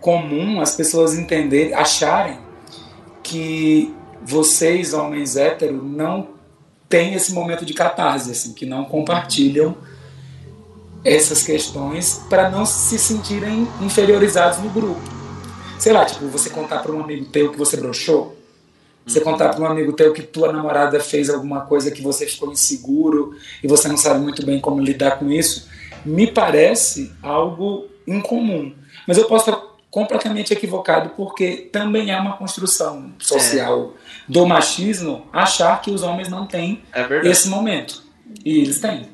comum as pessoas entenderem, acharem que vocês, homens héteros, não tem esse momento de catarse, assim, que não compartilham essas questões para não se sentirem inferiorizados no grupo. Sei lá, tipo, você contar para um amigo teu que você broxou, você contar para um amigo teu que tua namorada fez alguma coisa que você ficou inseguro e você não sabe muito bem como lidar com isso, me parece algo incomum. Mas eu posso estar completamente equivocado, porque também é uma construção social é. do machismo achar que os homens não têm é esse momento. E eles têm.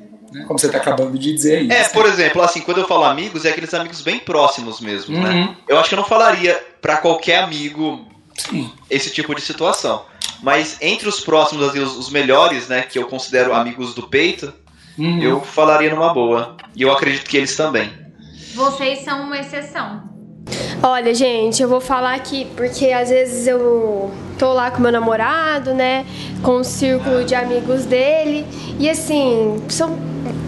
Como você está acabando de dizer aí. É, assim. Por exemplo, assim, quando eu falo amigos, é aqueles amigos bem próximos mesmo, uhum. né? Eu acho que eu não falaria para qualquer amigo Sim. esse tipo de situação. Mas entre os próximos, assim, os, os melhores, né, que eu considero amigos do peito, uhum. eu falaria numa boa. E eu acredito que eles também. Vocês são uma exceção. Olha, gente, eu vou falar aqui, porque às vezes eu tô lá com meu namorado, né, com o círculo de amigos dele, e assim, são...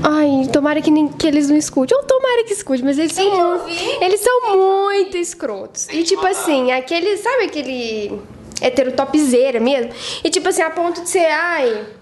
Ai, tomara que, nem, que eles não escutem, ou tomara que escute, mas eles Tem são, eles são muito escrotos. E tipo assim, aquele, sabe aquele heterotopzeira mesmo? E tipo assim, a ponto de ser, ai...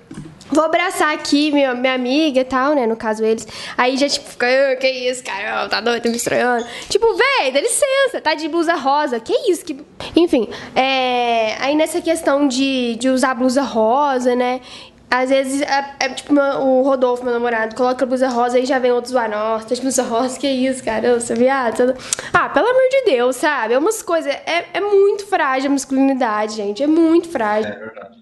Vou abraçar aqui minha, minha amiga e tal, né? No caso, eles. Aí já, tipo, fica, oh, que isso, cara? Tá doido, tá me estranhando. Tipo, véi, dá licença, tá de blusa rosa. Que isso? Que... Enfim, é... aí nessa questão de, de usar blusa rosa, né? Às vezes, é, é, tipo, meu, o Rodolfo, meu namorado, coloca a blusa rosa e já vem outros zoar. Nossa, tá de blusa rosa, que isso, cara? Você viado? Ah, pelo amor de Deus, sabe? É umas coisas... É, é muito frágil a masculinidade, gente. É muito frágil. É verdade.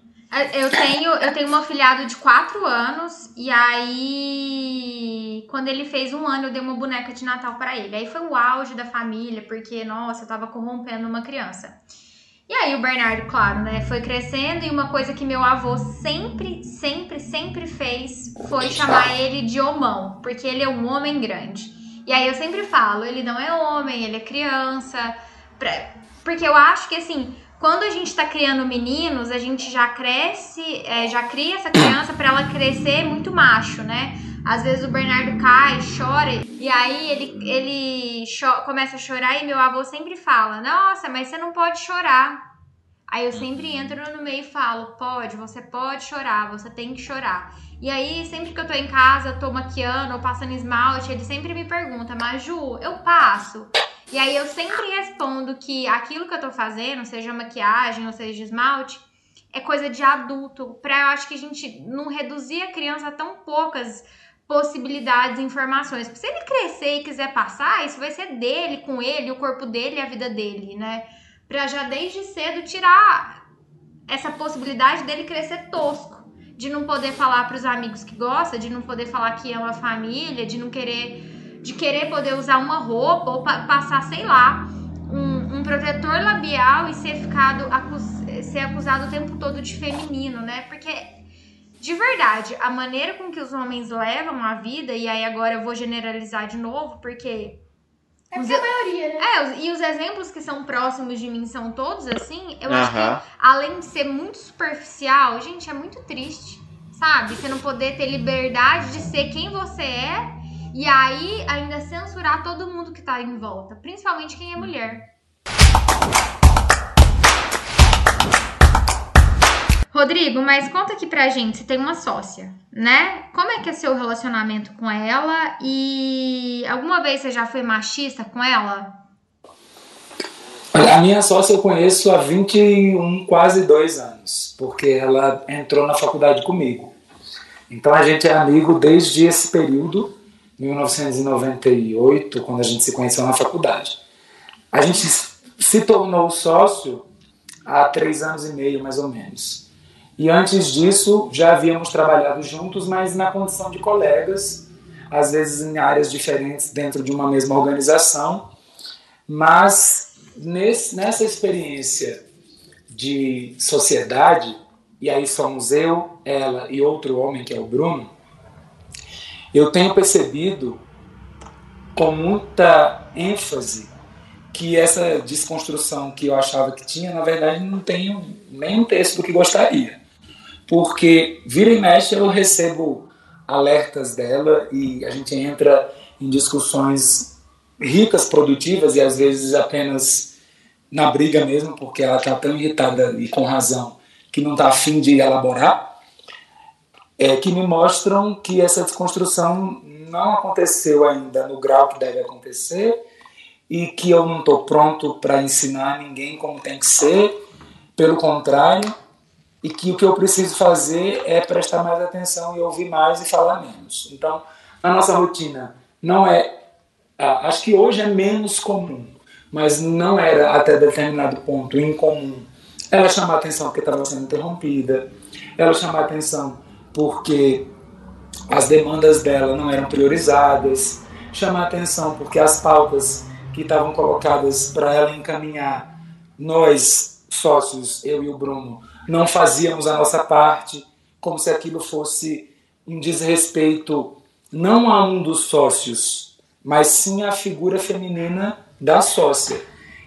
Eu tenho, eu tenho um afilhado de quatro anos, e aí, quando ele fez um ano, eu dei uma boneca de Natal pra ele. Aí foi o auge da família, porque, nossa, eu tava corrompendo uma criança. E aí o Bernardo, claro, né, foi crescendo, e uma coisa que meu avô sempre, sempre, sempre fez foi chamar ele de homão, porque ele é um homem grande. E aí eu sempre falo, ele não é homem, ele é criança, porque eu acho que, assim... Quando a gente está criando meninos, a gente já cresce, é, já cria essa criança para ela crescer muito macho, né? Às vezes o Bernardo cai, chora, e aí ele, ele cho- começa a chorar e meu avô sempre fala, nossa, mas você não pode chorar. Aí eu sempre entro no meio e falo, pode, você pode chorar, você tem que chorar. E aí, sempre que eu tô em casa, tô maquiando ou passando esmalte, ele sempre me pergunta, Maju, eu passo? E aí eu sempre respondo que aquilo que eu tô fazendo, seja maquiagem ou seja esmalte, é coisa de adulto, pra eu acho que a gente não reduzir a criança a tão poucas possibilidades e informações. Se ele crescer e quiser passar, isso vai ser dele, com ele, o corpo dele e a vida dele, né? Pra já desde cedo tirar essa possibilidade dele crescer tosco, de não poder falar pros amigos que gosta, de não poder falar que ama a família, de não querer... de querer poder usar uma roupa ou pa- passar, sei lá, um, um protetor labial e ser, ficado acus- ser acusado o tempo todo de feminino, né? Porque, de verdade, a maneira com que os homens levam a vida, e aí agora eu vou generalizar de novo, porque... É porque os, a maioria, né? É, os, e os exemplos que são próximos de mim são todos assim, eu uhum. acho que, além de ser muito superficial, gente, é muito triste, sabe? Você não poder ter liberdade de ser quem você é. E aí, ainda censurar todo mundo que tá em volta, principalmente quem é mulher. Rodrigo, mas conta aqui pra gente, você tem uma sócia, né? Como é que é seu relacionamento com ela? E alguma vez você já foi machista com ela? A minha sócia eu conheço há vinte e um, quase dois anos, porque ela entrou na faculdade comigo. Então a gente é amigo desde esse período, mil novecentos e noventa e oito, quando a gente se conheceu na faculdade. A gente se tornou sócio há três anos e meio, mais ou menos. E antes disso, já havíamos trabalhado juntos, mas na condição de colegas, às vezes em áreas diferentes dentro de uma mesma organização. Mas nesse, nessa experiência de sociedade, e aí somos eu, ela e outro homem, que é o Bruno, eu tenho percebido com muita ênfase que essa desconstrução que eu achava que tinha, na verdade, não tenho nem um texto do que gostaria. Porque vira e mexe eu recebo alertas dela e a gente entra em discussões ricas, produtivas e às vezes apenas na briga mesmo, porque ela está tão irritada e com razão que não está afim de elaborar. é, que me mostram que essa desconstrução não aconteceu ainda no grau que deve acontecer e que eu não estou pronto para ensinar ninguém como tem que ser, pelo contrário, e que o que eu preciso fazer é prestar mais atenção e ouvir mais e falar menos. Então, a nossa rotina não é... Ah, acho que hoje é menos comum, mas não era até determinado ponto incomum. Ela chamar atenção porque estava sendo interrompida, ela chamar atenção porque as demandas dela não eram priorizadas, chamar atenção porque as pautas que estavam colocadas para ela encaminhar, nós, sócios, eu e o Bruno, não fazíamos a nossa parte, como se aquilo fosse um desrespeito não a um dos sócios, mas sim à figura feminina da sócia.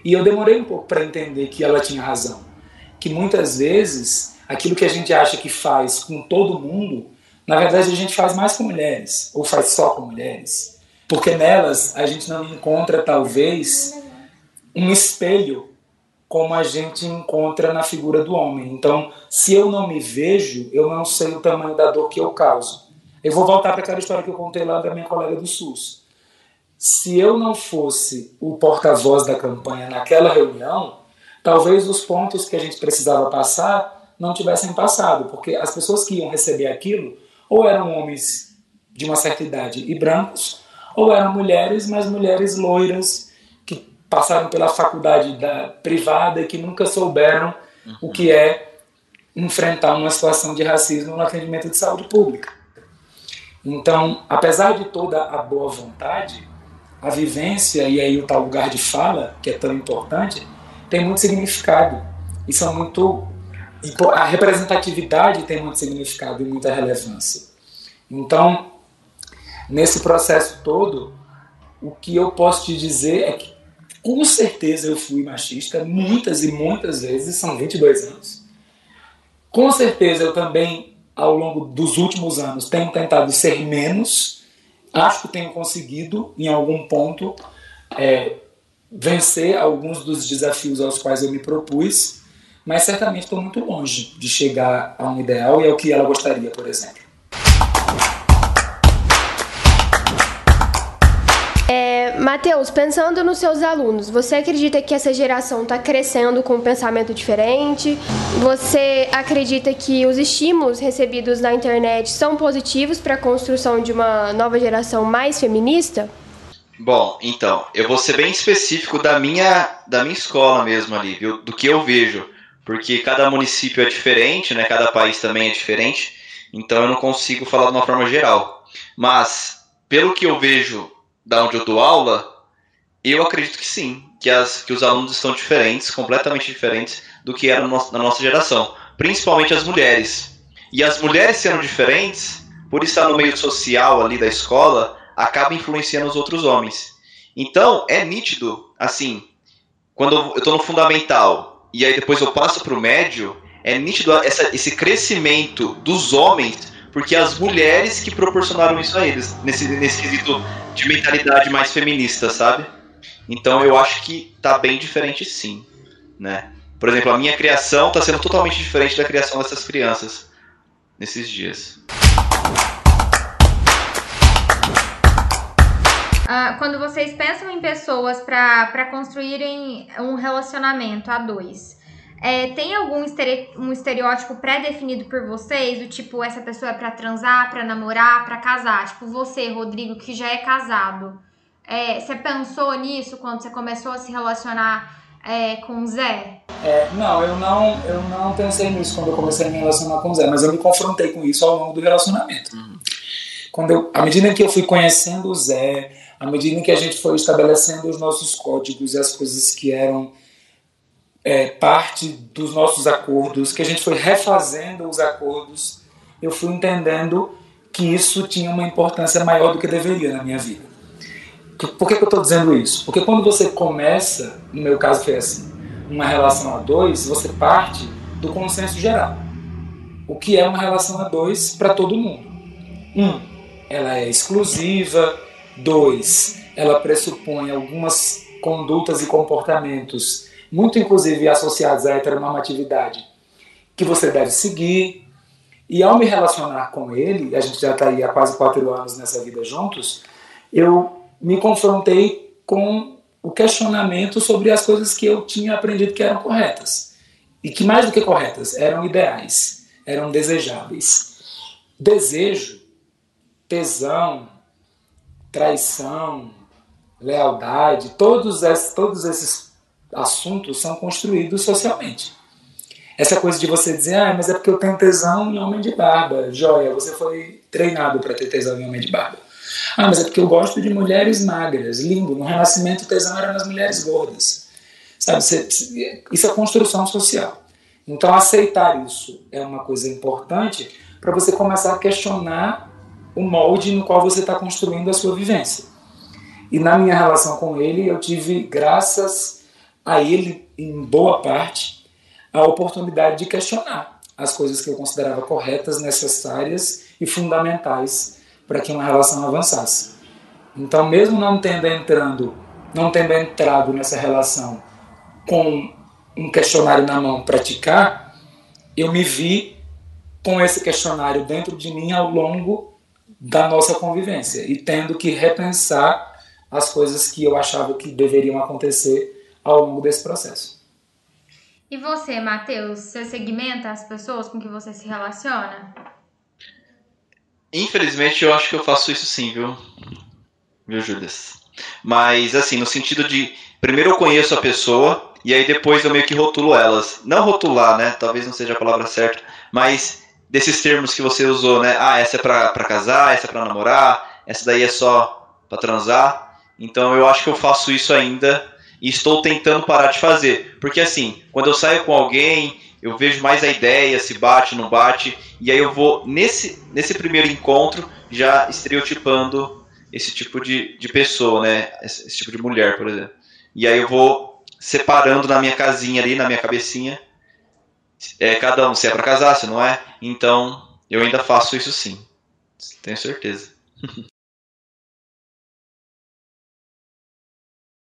E eu demorei um pouco para entender que ela tinha razão, que muitas vezes aquilo que a gente acha que faz com todo mundo, na verdade a gente faz mais com mulheres, ou faz só com mulheres, porque nelas a gente não encontra talvez um espelho como a gente encontra na figura do homem. Então, se eu não me vejo, eu não sei o tamanho da dor que eu causo. Eu vou voltar para aquela história que eu contei lá da minha colega do SUS. Se eu não fosse o porta-voz da campanha naquela reunião, talvez os pontos que a gente precisava passar não tivessem passado, porque as pessoas que iam receber aquilo ou eram homens de uma certa idade e brancos, ou eram mulheres, mas mulheres loiras, que passaram pela faculdade da, privada e que nunca souberam uhum. o que é enfrentar uma situação de racismo no atendimento de saúde pública. Então, apesar de toda a boa vontade, a vivência, e aí o tal lugar de fala, que é tão importante, tem muito significado. E são muito... A representatividade tem muito significado e muita relevância. Então, nesse processo todo, o que eu posso te dizer é que, com certeza, eu fui machista muitas e muitas vezes, são vinte e dois anos. Com certeza, eu também, ao longo dos últimos anos, tenho tentado ser menos. Acho que tenho conseguido, em algum ponto, é, vencer alguns dos desafios aos quais eu me propus, mas certamente estou muito longe de chegar a um ideal e ao que ela gostaria, por exemplo. É, Matheus, pensando nos seus alunos, você acredita que essa geração está crescendo com um pensamento diferente? Você acredita que os estímulos recebidos na internet são positivos para a construção de uma nova geração mais feminista? Bom, então, eu vou ser bem específico da minha, da minha escola mesmo ali, viu? Do que eu vejo, porque cada município é diferente, né? Cada país também é diferente, então eu não consigo falar de uma forma geral. Mas, pelo que eu vejo da onde eu dou aula, eu acredito que sim, que, as, que os alunos estão diferentes, completamente diferentes do que era no, na nossa geração, principalmente as mulheres. E as mulheres sendo diferentes, por estar no meio social ali da escola, acaba influenciando os outros homens. Então, é nítido, assim, quando eu estou no fundamental e aí depois eu passo para o médio, é nítido essa, esse crescimento dos homens, porque as mulheres que proporcionaram isso a eles, nesse, nesse quesito de mentalidade mais feminista, sabe? Então, eu acho que tá bem diferente sim, né? Por exemplo, a minha criação está sendo totalmente diferente da criação dessas crianças nesses dias. Uh, quando vocês pensam em pessoas para construírem um relacionamento a dois, é, tem algum estere- um estereótipo pré-definido por vocês? Do tipo, essa pessoa é para transar, para namorar, para casar? Tipo, você, Rodrigo, que já é casado. É, você pensou nisso quando você começou a se relacionar é, com o Zé? É, não, eu não, eu não pensei nisso quando eu comecei a me relacionar com o Zé, mas eu me confrontei com isso ao longo do relacionamento. Uhum. Quando eu, à medida que eu fui conhecendo o Zé, à medida em que a gente foi estabelecendo os nossos códigos e as coisas que eram é, parte dos nossos acordos, que a gente foi refazendo os acordos, eu fui entendendo que isso tinha uma importância maior do que deveria na minha vida. Por que, que eu estou dizendo isso? Porque quando você começa, no meu caso foi assim, uma relação a dois, você parte do consenso geral. O que é uma relação a dois para todo mundo? Um, ela é exclusiva. Dois, ela pressupõe algumas condutas e comportamentos, muito inclusive associados à heteronormatividade, que você deve seguir. E ao me relacionar com ele, a gente já está aí há quase quatro anos nessa vida juntos, eu me confrontei com o questionamento sobre as coisas que eu tinha aprendido que eram corretas. E que mais do que corretas, eram ideais, eram desejáveis. Desejo, tesão, traição, lealdade, todos esses, todos esses assuntos são construídos socialmente. Essa coisa de você dizer, ah, mas é porque eu tenho tesão em homem de barba. Joia, você foi treinado para ter tesão em homem de barba. Ah, mas é porque eu gosto de mulheres magras. Lindo, no Renascimento o tesão era nas mulheres gordas. Sabe, isso é construção social. Então aceitar isso é uma coisa importante para você começar a questionar o molde no qual você está construindo a sua vivência. E na minha relação com ele, eu tive, graças a ele, em boa parte, a oportunidade de questionar as coisas que eu considerava corretas, necessárias e fundamentais para que uma relação avançasse. Então, mesmo não tendo, entrando, não tendo entrado nessa relação com um questionário na mão para praticar, eu me vi com esse questionário dentro de mim ao longo da nossa convivência e tendo que repensar as coisas que eu achava que deveriam acontecer ao longo desse processo. E você, Matheus, você segmenta as pessoas com que você se relaciona? Infelizmente, eu acho que eu faço isso sim, viu? Viu, Judas? Mas, assim, no sentido de... Primeiro eu conheço a pessoa e aí depois eu meio que rotulo elas. Não rotular, né? Talvez não seja a palavra certa. Mas desses termos que você usou, né? Ah, essa é pra, pra casar, essa é pra namorar, essa daí é só pra transar. Então, eu acho que eu faço isso ainda... E estou tentando parar de fazer. Porque assim, quando eu saio com alguém, eu vejo mais a ideia, se bate, não bate. E aí eu vou, nesse, nesse primeiro encontro, já estereotipando esse tipo de, de pessoa, né? Esse, esse tipo de mulher, por exemplo. E aí eu vou separando na minha casinha ali, na minha cabecinha. É, cada um, se é pra casar, se não é. Então, eu ainda faço isso sim. Tenho certeza.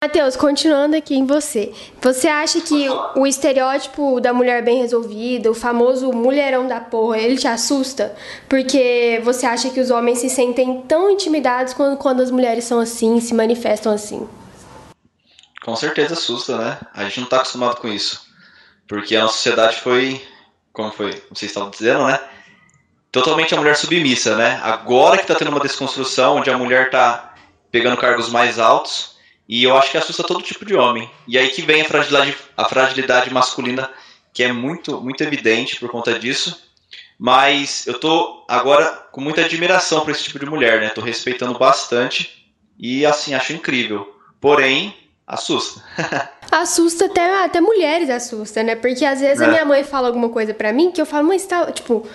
Matheus, continuando aqui em você, você acha que o estereótipo da mulher bem resolvida, o famoso mulherão da porra, ele te assusta? Porque você acha que os homens se sentem tão intimidados quando, quando as mulheres são assim, se manifestam assim? Com certeza assusta, né? A gente não tá acostumado com isso. Porque a nossa sociedade foi, como foi, vocês estavam dizendo, né? Totalmente a mulher submissa, né? Agora que tá tendo uma desconstrução, onde a mulher tá pegando cargos mais altos... E eu acho que assusta todo tipo de homem. E aí que vem a fragilidade, a fragilidade masculina, que é muito, muito evidente por conta disso. Mas eu tô agora com muita admiração por esse tipo de mulher, né? Tô respeitando bastante e, assim, acho incrível. Porém, assusta. Assusta até, até mulheres assusta, né? Porque às vezes é. a minha mãe fala alguma coisa pra mim que eu falo, mas tá, tipo...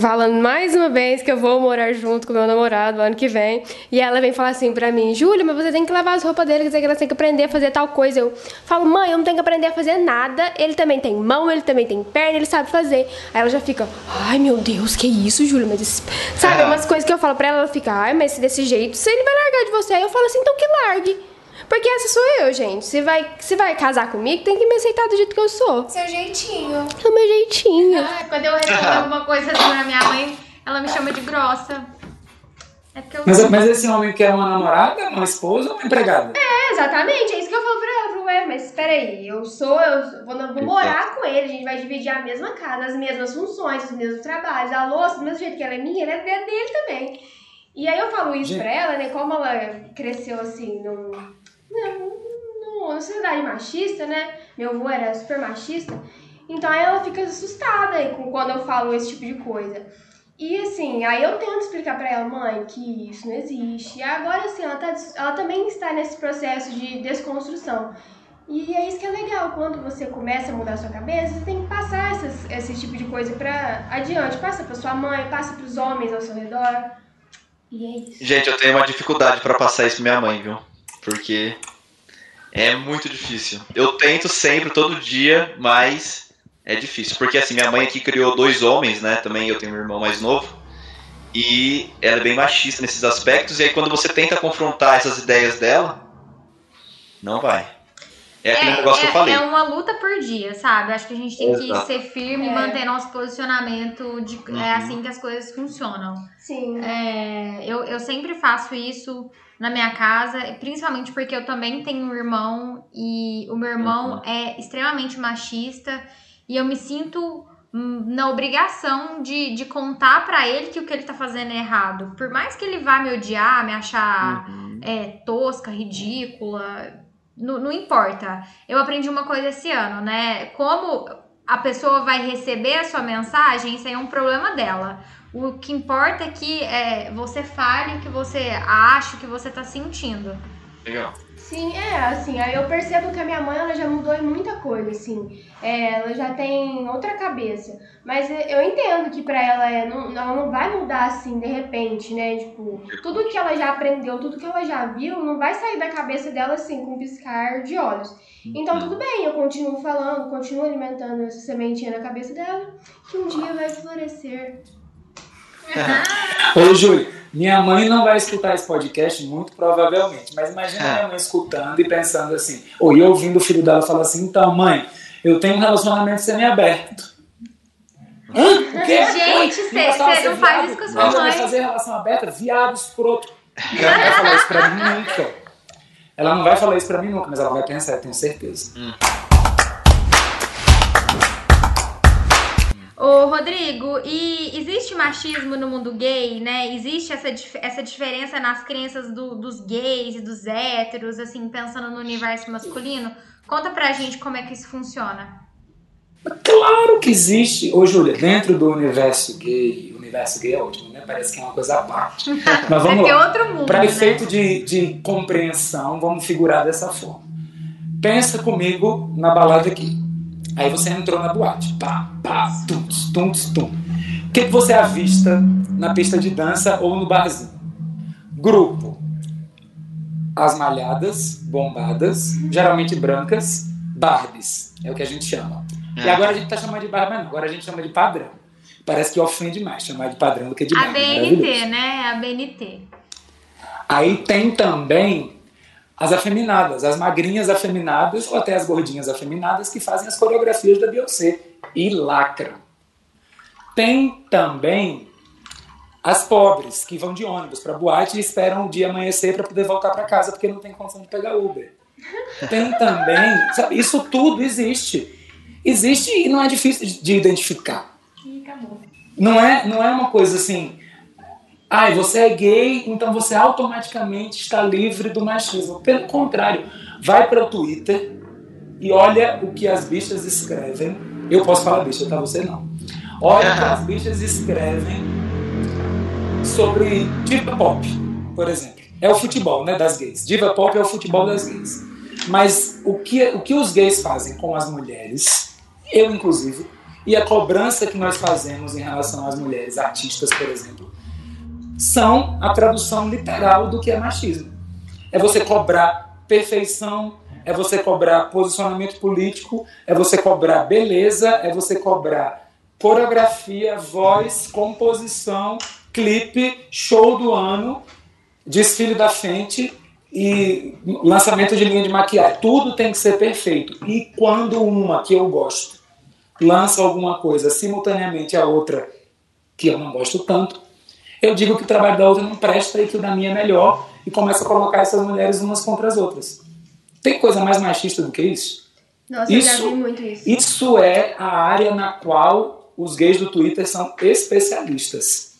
Falando mais uma vez que eu vou morar junto com meu namorado ano que vem. E ela vem falar assim pra mim, Júlia, mas você tem que lavar as roupas dele, quer dizer que ela tem que aprender a fazer tal coisa. Eu falo, mãe, eu não tenho que aprender a fazer nada. Ele também tem mão, ele também tem perna, ele sabe fazer. Aí ela já fica, ai meu Deus, que isso, Júlia? Mas sabe, umas coisas que eu falo pra ela, ela fica, ai, mas desse jeito ele vai largar de você. Aí eu falo assim, então que largue. Porque essa sou eu, gente. Se vai, se vai casar comigo, tem que me aceitar do jeito que eu sou. Seu jeitinho. É o meu jeitinho. Ah, quando eu respondo alguma coisa assim pra minha mãe, ela me chama de grossa. É porque eu... mas, mas esse homem quer uma namorada, uma esposa ou uma empregada? É, exatamente. É isso que eu falo pra ela. Ué, mas peraí, eu sou, eu vou, eu vou morar com ele, a gente vai dividir a mesma casa, as mesmas funções, os mesmos trabalhos, a louça, do mesmo jeito que ela é minha, ela é dele também. E aí eu falo isso gente. pra ela, né? Como ela cresceu assim, num... numa sociedade machista, né? Meu avô era super machista. Então aí ela fica assustada com quando eu falo esse tipo de coisa. E assim, aí eu tento explicar pra ela, mãe, que isso não existe. E agora assim, ela, tá, ela também está nesse processo de desconstrução. E é isso que é legal, quando você começa a mudar a sua cabeça, você tem que passar essas, esse tipo de coisa pra adiante. Passa pra sua mãe, passa pros homens ao seu redor. E é isso. Gente, eu tenho uma dificuldade pra passar isso pra minha mãe, viu? Porque é muito difícil. Eu tento sempre, todo dia, mas é difícil. Porque assim, minha mãe aqui criou dois homens, né? Também eu tenho um irmão mais novo. E ela é bem machista nesses aspectos. E aí quando você tenta confrontar essas ideias dela, não vai. É, é aquele negócio é, que eu falei. É uma luta por dia, sabe? Acho que a gente tem Exato. que ser firme, é. manter nosso posicionamento. De, uhum. É assim que as coisas funcionam. Sim. É, eu, eu sempre faço isso na minha casa, principalmente porque eu também tenho um irmão e o meu irmão uhum. é extremamente machista e eu me sinto na obrigação de, de contar pra ele que o que ele tá fazendo é errado. Por mais que ele vá me odiar, me achar uhum. é, tosca, ridícula, não, não importa. Eu aprendi uma coisa esse ano, né? Como a pessoa vai receber a sua mensagem, isso aí é um problema dela. O que importa é que é, você fale o que você acha, o que você tá sentindo. Legal. Sim, é, assim, aí eu percebo que a minha mãe, ela já mudou em muita coisa, assim, é, ela já tem outra cabeça, mas eu entendo que pra ela, é, não, ela não vai mudar, assim, de repente, né, tipo, tudo que ela já aprendeu, tudo que ela já viu, não vai sair da cabeça dela, assim, com um piscar de olhos, então tudo bem, eu continuo falando, continuo alimentando essa sementinha na cabeça dela, que um dia vai florescer. É. Ô, Júlio, minha mãe não vai escutar esse podcast, muito provavelmente, mas imagina é. minha mãe escutando e pensando assim, ou eu ouvindo o filho dela falar assim, então, mãe, eu tenho um relacionamento semi-aberto. Hã? O quê? Gente, você não, não faz isso com a sua mãe. Ela vai fazer relação aberta, viado, escroto. Ela não vai falar isso pra mim nunca. Ela não vai falar isso pra mim nunca, mas ela vai pensar, eu tenho certeza. Hum. Ô, Rodrigo, e existe machismo no mundo gay, né? Existe essa, dif- essa diferença nas crenças do, dos gays e dos héteros, assim, pensando no universo masculino? Conta pra gente como é que isso funciona. Claro que existe. Ô, Júlia, dentro do universo gay, o universo gay é ótimo, né? Parece que é uma coisa à parte. Mas vamos é lá. Outro mundo, pra né? efeito de, de compreensão, vamos figurar dessa forma. Pensa comigo na balada aqui. Aí você entrou na boate, pá, pá, tum, tum, tum. O que você avista na pista de dança ou no barzinho? Grupo. As malhadas, bombadas, geralmente brancas, barbies, é o que a gente chama. E agora a gente tá chamando de barba não, agora a gente chama de padrão. Parece que ofende mais chamar de padrão do que de barba. A B N T, né? A B N T. Aí tem também as afeminadas, as magrinhas afeminadas ou até as gordinhas afeminadas que fazem as coreografias da Beyoncé e lacram. Tem também as pobres que vão de ônibus para boate e esperam o dia amanhecer para poder voltar para casa porque não tem condição de pegar Uber. Tem também, sabe, isso tudo existe. Existe e não é difícil de identificar. Não é, não é uma coisa assim... Ah, você é gay, então você automaticamente está livre do machismo. Pelo contrário, vai para o Twitter e olha o que as bichas escrevem. Eu posso falar bicha, tá? Você não. Olha o que as bichas escrevem sobre diva pop, por exemplo. É o futebol, né, das gays. Diva pop é o futebol das gays. Mas o que, o que os gays fazem com as mulheres, eu inclusive, e a cobrança que nós fazemos em relação às mulheres artistas, por exemplo, são a tradução literal do que é machismo. É você cobrar perfeição, é você cobrar posicionamento político, é você cobrar beleza, é você cobrar coreografia, voz, composição, clipe, show do ano, desfile da frente e lançamento de linha de maquiagem. Tudo tem que ser perfeito. E quando uma que eu gosto lança alguma coisa simultaneamente à outra que eu não gosto tanto, eu digo que o trabalho da outra não presta e que o da minha é melhor e começa a colocar essas mulheres umas contra as outras. Tem coisa mais machista do que isso? Nossa, isso, eu já vi muito isso. Isso é a área na qual os gays do Twitter são especialistas.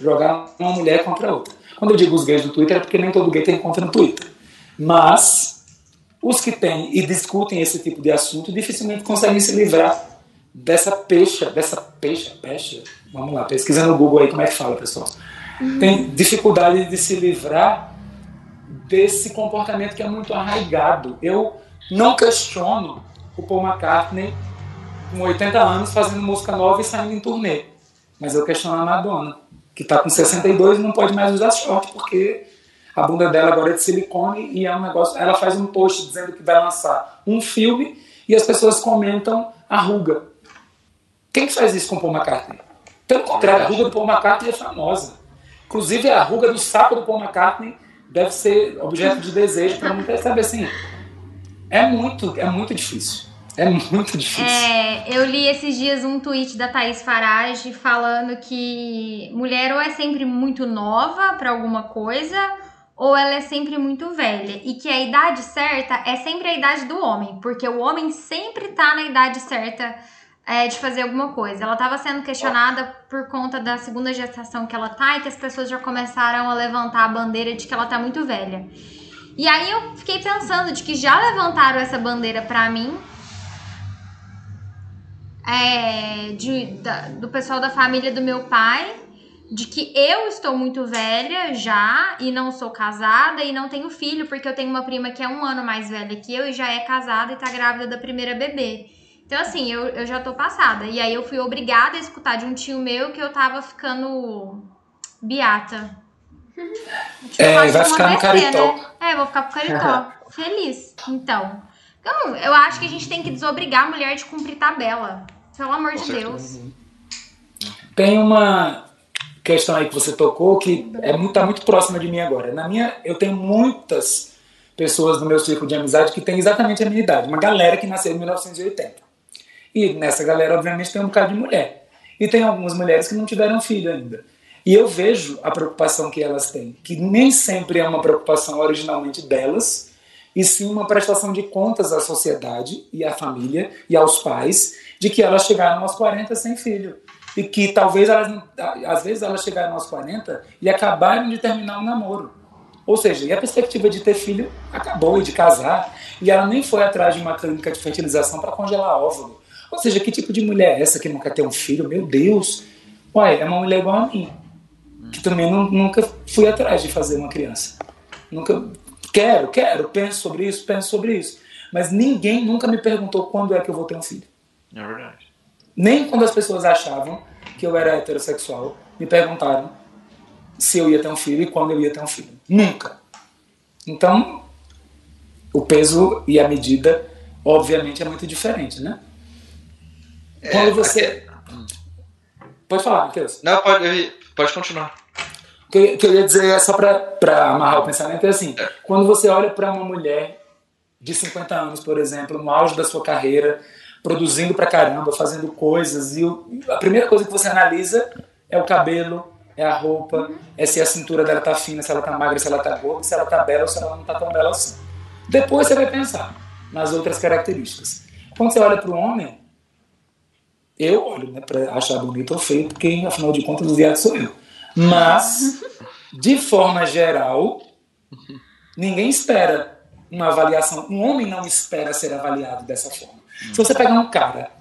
Jogar uma mulher contra a outra. Quando eu digo os gays do Twitter é porque nem todo gay tem conta no Twitter. Mas os que têm e discutem esse tipo de assunto dificilmente conseguem se livrar dessa peixa, dessa peixa, peixa, vamos lá, pesquisa no Google aí como é que fala, pessoal. Uhum. Tem dificuldade de se livrar desse comportamento que é muito arraigado. Eu não questiono o Paul McCartney com oitenta anos fazendo música nova e saindo em turnê. Mas eu questiono a Madonna, que está com sessenta e dois e não pode mais usar short, porque a bunda dela agora é de silicone e é um negócio... Ela faz um post dizendo que vai lançar um filme e as pessoas comentam a ruga. Quem que faz isso com o Paul McCartney? Pelo contrário, a ruga do Paul McCartney é famosa. Inclusive, a ruga do saco do Paul McCartney deve ser objeto de desejo para muita gente, sabe assim? é muito, é muito difícil. É muito difícil. É, eu li esses dias um tweet da Thaís Farage falando que mulher ou é sempre muito nova para alguma coisa, ou ela é sempre muito velha. E que a idade certa é sempre a idade do homem, porque o homem sempre tá na idade certa é, de fazer alguma coisa. Ela tava sendo questionada por conta da segunda gestação que ela tá e que as pessoas já começaram a levantar a bandeira de que ela tá muito velha. E aí eu fiquei pensando de que já levantaram essa bandeira pra mim. É, de, da, do pessoal da família do meu pai, de que eu estou muito velha já e não sou casada e não tenho filho, porque eu tenho uma prima que é um ano mais velha que eu e já é casada e tá grávida da primeira bebê. Então assim, eu, eu já tô passada. E aí eu fui obrigada a escutar de um tio meu que eu tava ficando beata. Tipo, é, vai ficar no caritó. Né? É, vou ficar pro caritó. Feliz. Então, então, eu acho que a gente tem que desobrigar a mulher de cumprir tabela. Pelo amor de Deus. Tem uma questão aí que você tocou que é muito, tá muito próxima de mim agora. Na minha, eu tenho muitas pessoas no meu círculo de amizade que têm exatamente a minha idade. Uma galera que nasceu em mil novecentos e oitenta. E nessa galera, obviamente, tem um bocado de mulher. E tem algumas mulheres que não tiveram filho ainda. E eu vejo a preocupação que elas têm, que nem sempre é uma preocupação originalmente delas, e sim uma prestação de contas à sociedade e à família e aos pais de que elas chegaram aos quarenta sem filho. E que talvez, elas, às vezes, elas chegaram aos quarenta e acabaram de terminar um namoro. Ou seja, e a perspectiva de ter filho acabou, e de casar, e ela nem foi atrás de uma clínica de fertilização para congelar óvulo. Ou seja, que tipo de mulher é essa que não quer ter um filho? Meu Deus! Ué, é uma mulher igual a minha, que também não, nunca fui atrás de fazer uma criança. Nunca... Quero, quero, penso sobre isso, penso sobre isso. Mas ninguém nunca me perguntou quando é que eu vou ter um filho. É verdade. Nem quando as pessoas achavam que eu era heterossexual, me perguntaram se eu ia ter um filho e quando eu ia ter um filho. Nunca. Então, o peso e a medida, obviamente, é muito diferente, né? É, quando você... Aqui... Pode falar, Matheus. Não, pode, pode continuar. O que eu ia dizer é só para amarrar o pensamento, é assim, quando você olha para uma mulher de cinquenta anos, por exemplo, no auge da sua carreira, produzindo pra caramba, fazendo coisas, e o, a primeira coisa que você analisa é o cabelo, é a roupa, é se a cintura dela tá fina, se ela tá magra, se ela tá gorda, se ela tá bela ou se ela não tá tão bela assim. Depois você vai pensar nas outras características. Quando você olha para o homem, eu olho, né, para achar bonito ou feio, porque afinal de contas o viado sou eu. Mas, de forma geral, ninguém espera uma avaliação. Um homem não espera ser avaliado dessa forma. Se você pegar um cara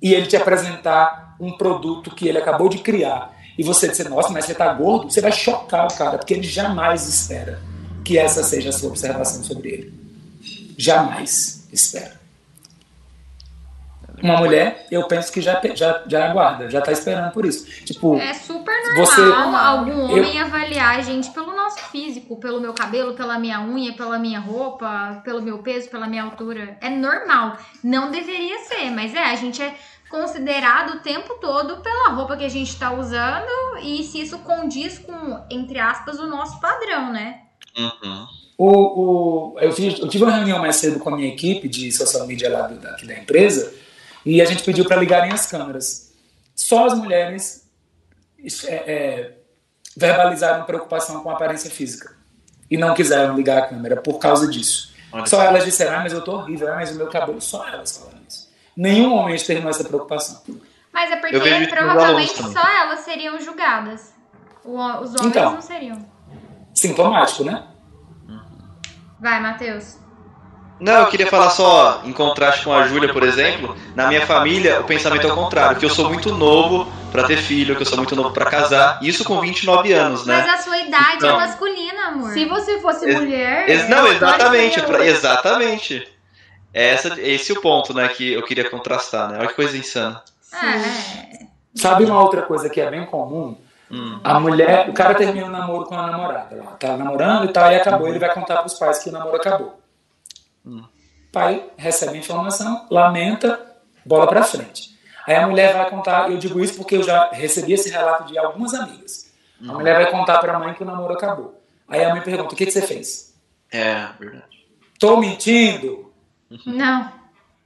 e ele te apresentar um produto que ele acabou de criar e você dizer, nossa, mas você tá gordo, você vai chocar o cara, porque ele jamais espera que essa seja a sua observação sobre ele. Jamais espera. Uma mulher, eu penso que já, já, já aguarda, já tá esperando por isso. Tipo, é super normal você, algum homem eu... avaliar a gente pelo nosso físico, pelo meu cabelo, pela minha unha, pela minha roupa, pelo meu peso, pela minha altura. É normal. Não deveria ser, mas é, a gente é considerado o tempo todo pela roupa que a gente tá usando e se isso condiz com, entre aspas, o nosso padrão, né? Uhum. O, o, eu, fiz, eu tive uma reunião mais cedo com a minha equipe de social media lá do, daqui da empresa. E a gente pediu para ligarem as câmeras. Só as mulheres é, é, verbalizaram preocupação com a aparência física. E não quiseram ligar a câmera por causa disso. Olha só isso. Elas disseram, ah, mas eu tô horrível, ah, mas o meu cabelo... Só elas falaram isso. Nenhum homem externou essa preocupação. Mas é porque provavelmente só elas seriam julgadas. O, os homens então, não seriam. Sintomático, né? Vai, Matheus. Não, eu queria falar só, em contraste com a Júlia, por exemplo, na minha família o pensamento é o contrário, que eu sou muito novo pra ter filho, que eu sou muito novo pra casar, isso com vinte e nove anos, né? Mas a sua idade então, é masculina, amor. Se você fosse mulher... Ex- não, exatamente, pra, exatamente. Essa, esse é o ponto, né, que eu queria contrastar, né? Olha que coisa insana. Ah, é. Sabe uma outra coisa que é bem comum? Hum. A mulher, o cara termina o namoro com a namorada, ela tá namorando e tal, e acabou, ele vai contar pros pais que o namoro acabou. Hum. Pai recebe a informação, lamenta, bola pra frente. Aí a mulher vai contar, eu digo isso porque eu já recebi esse relato de algumas amigas. Hum. A mulher vai contar pra mãe que o namoro acabou. Aí a mãe pergunta, o que, que você fez? É, verdade. Tô mentindo? Não.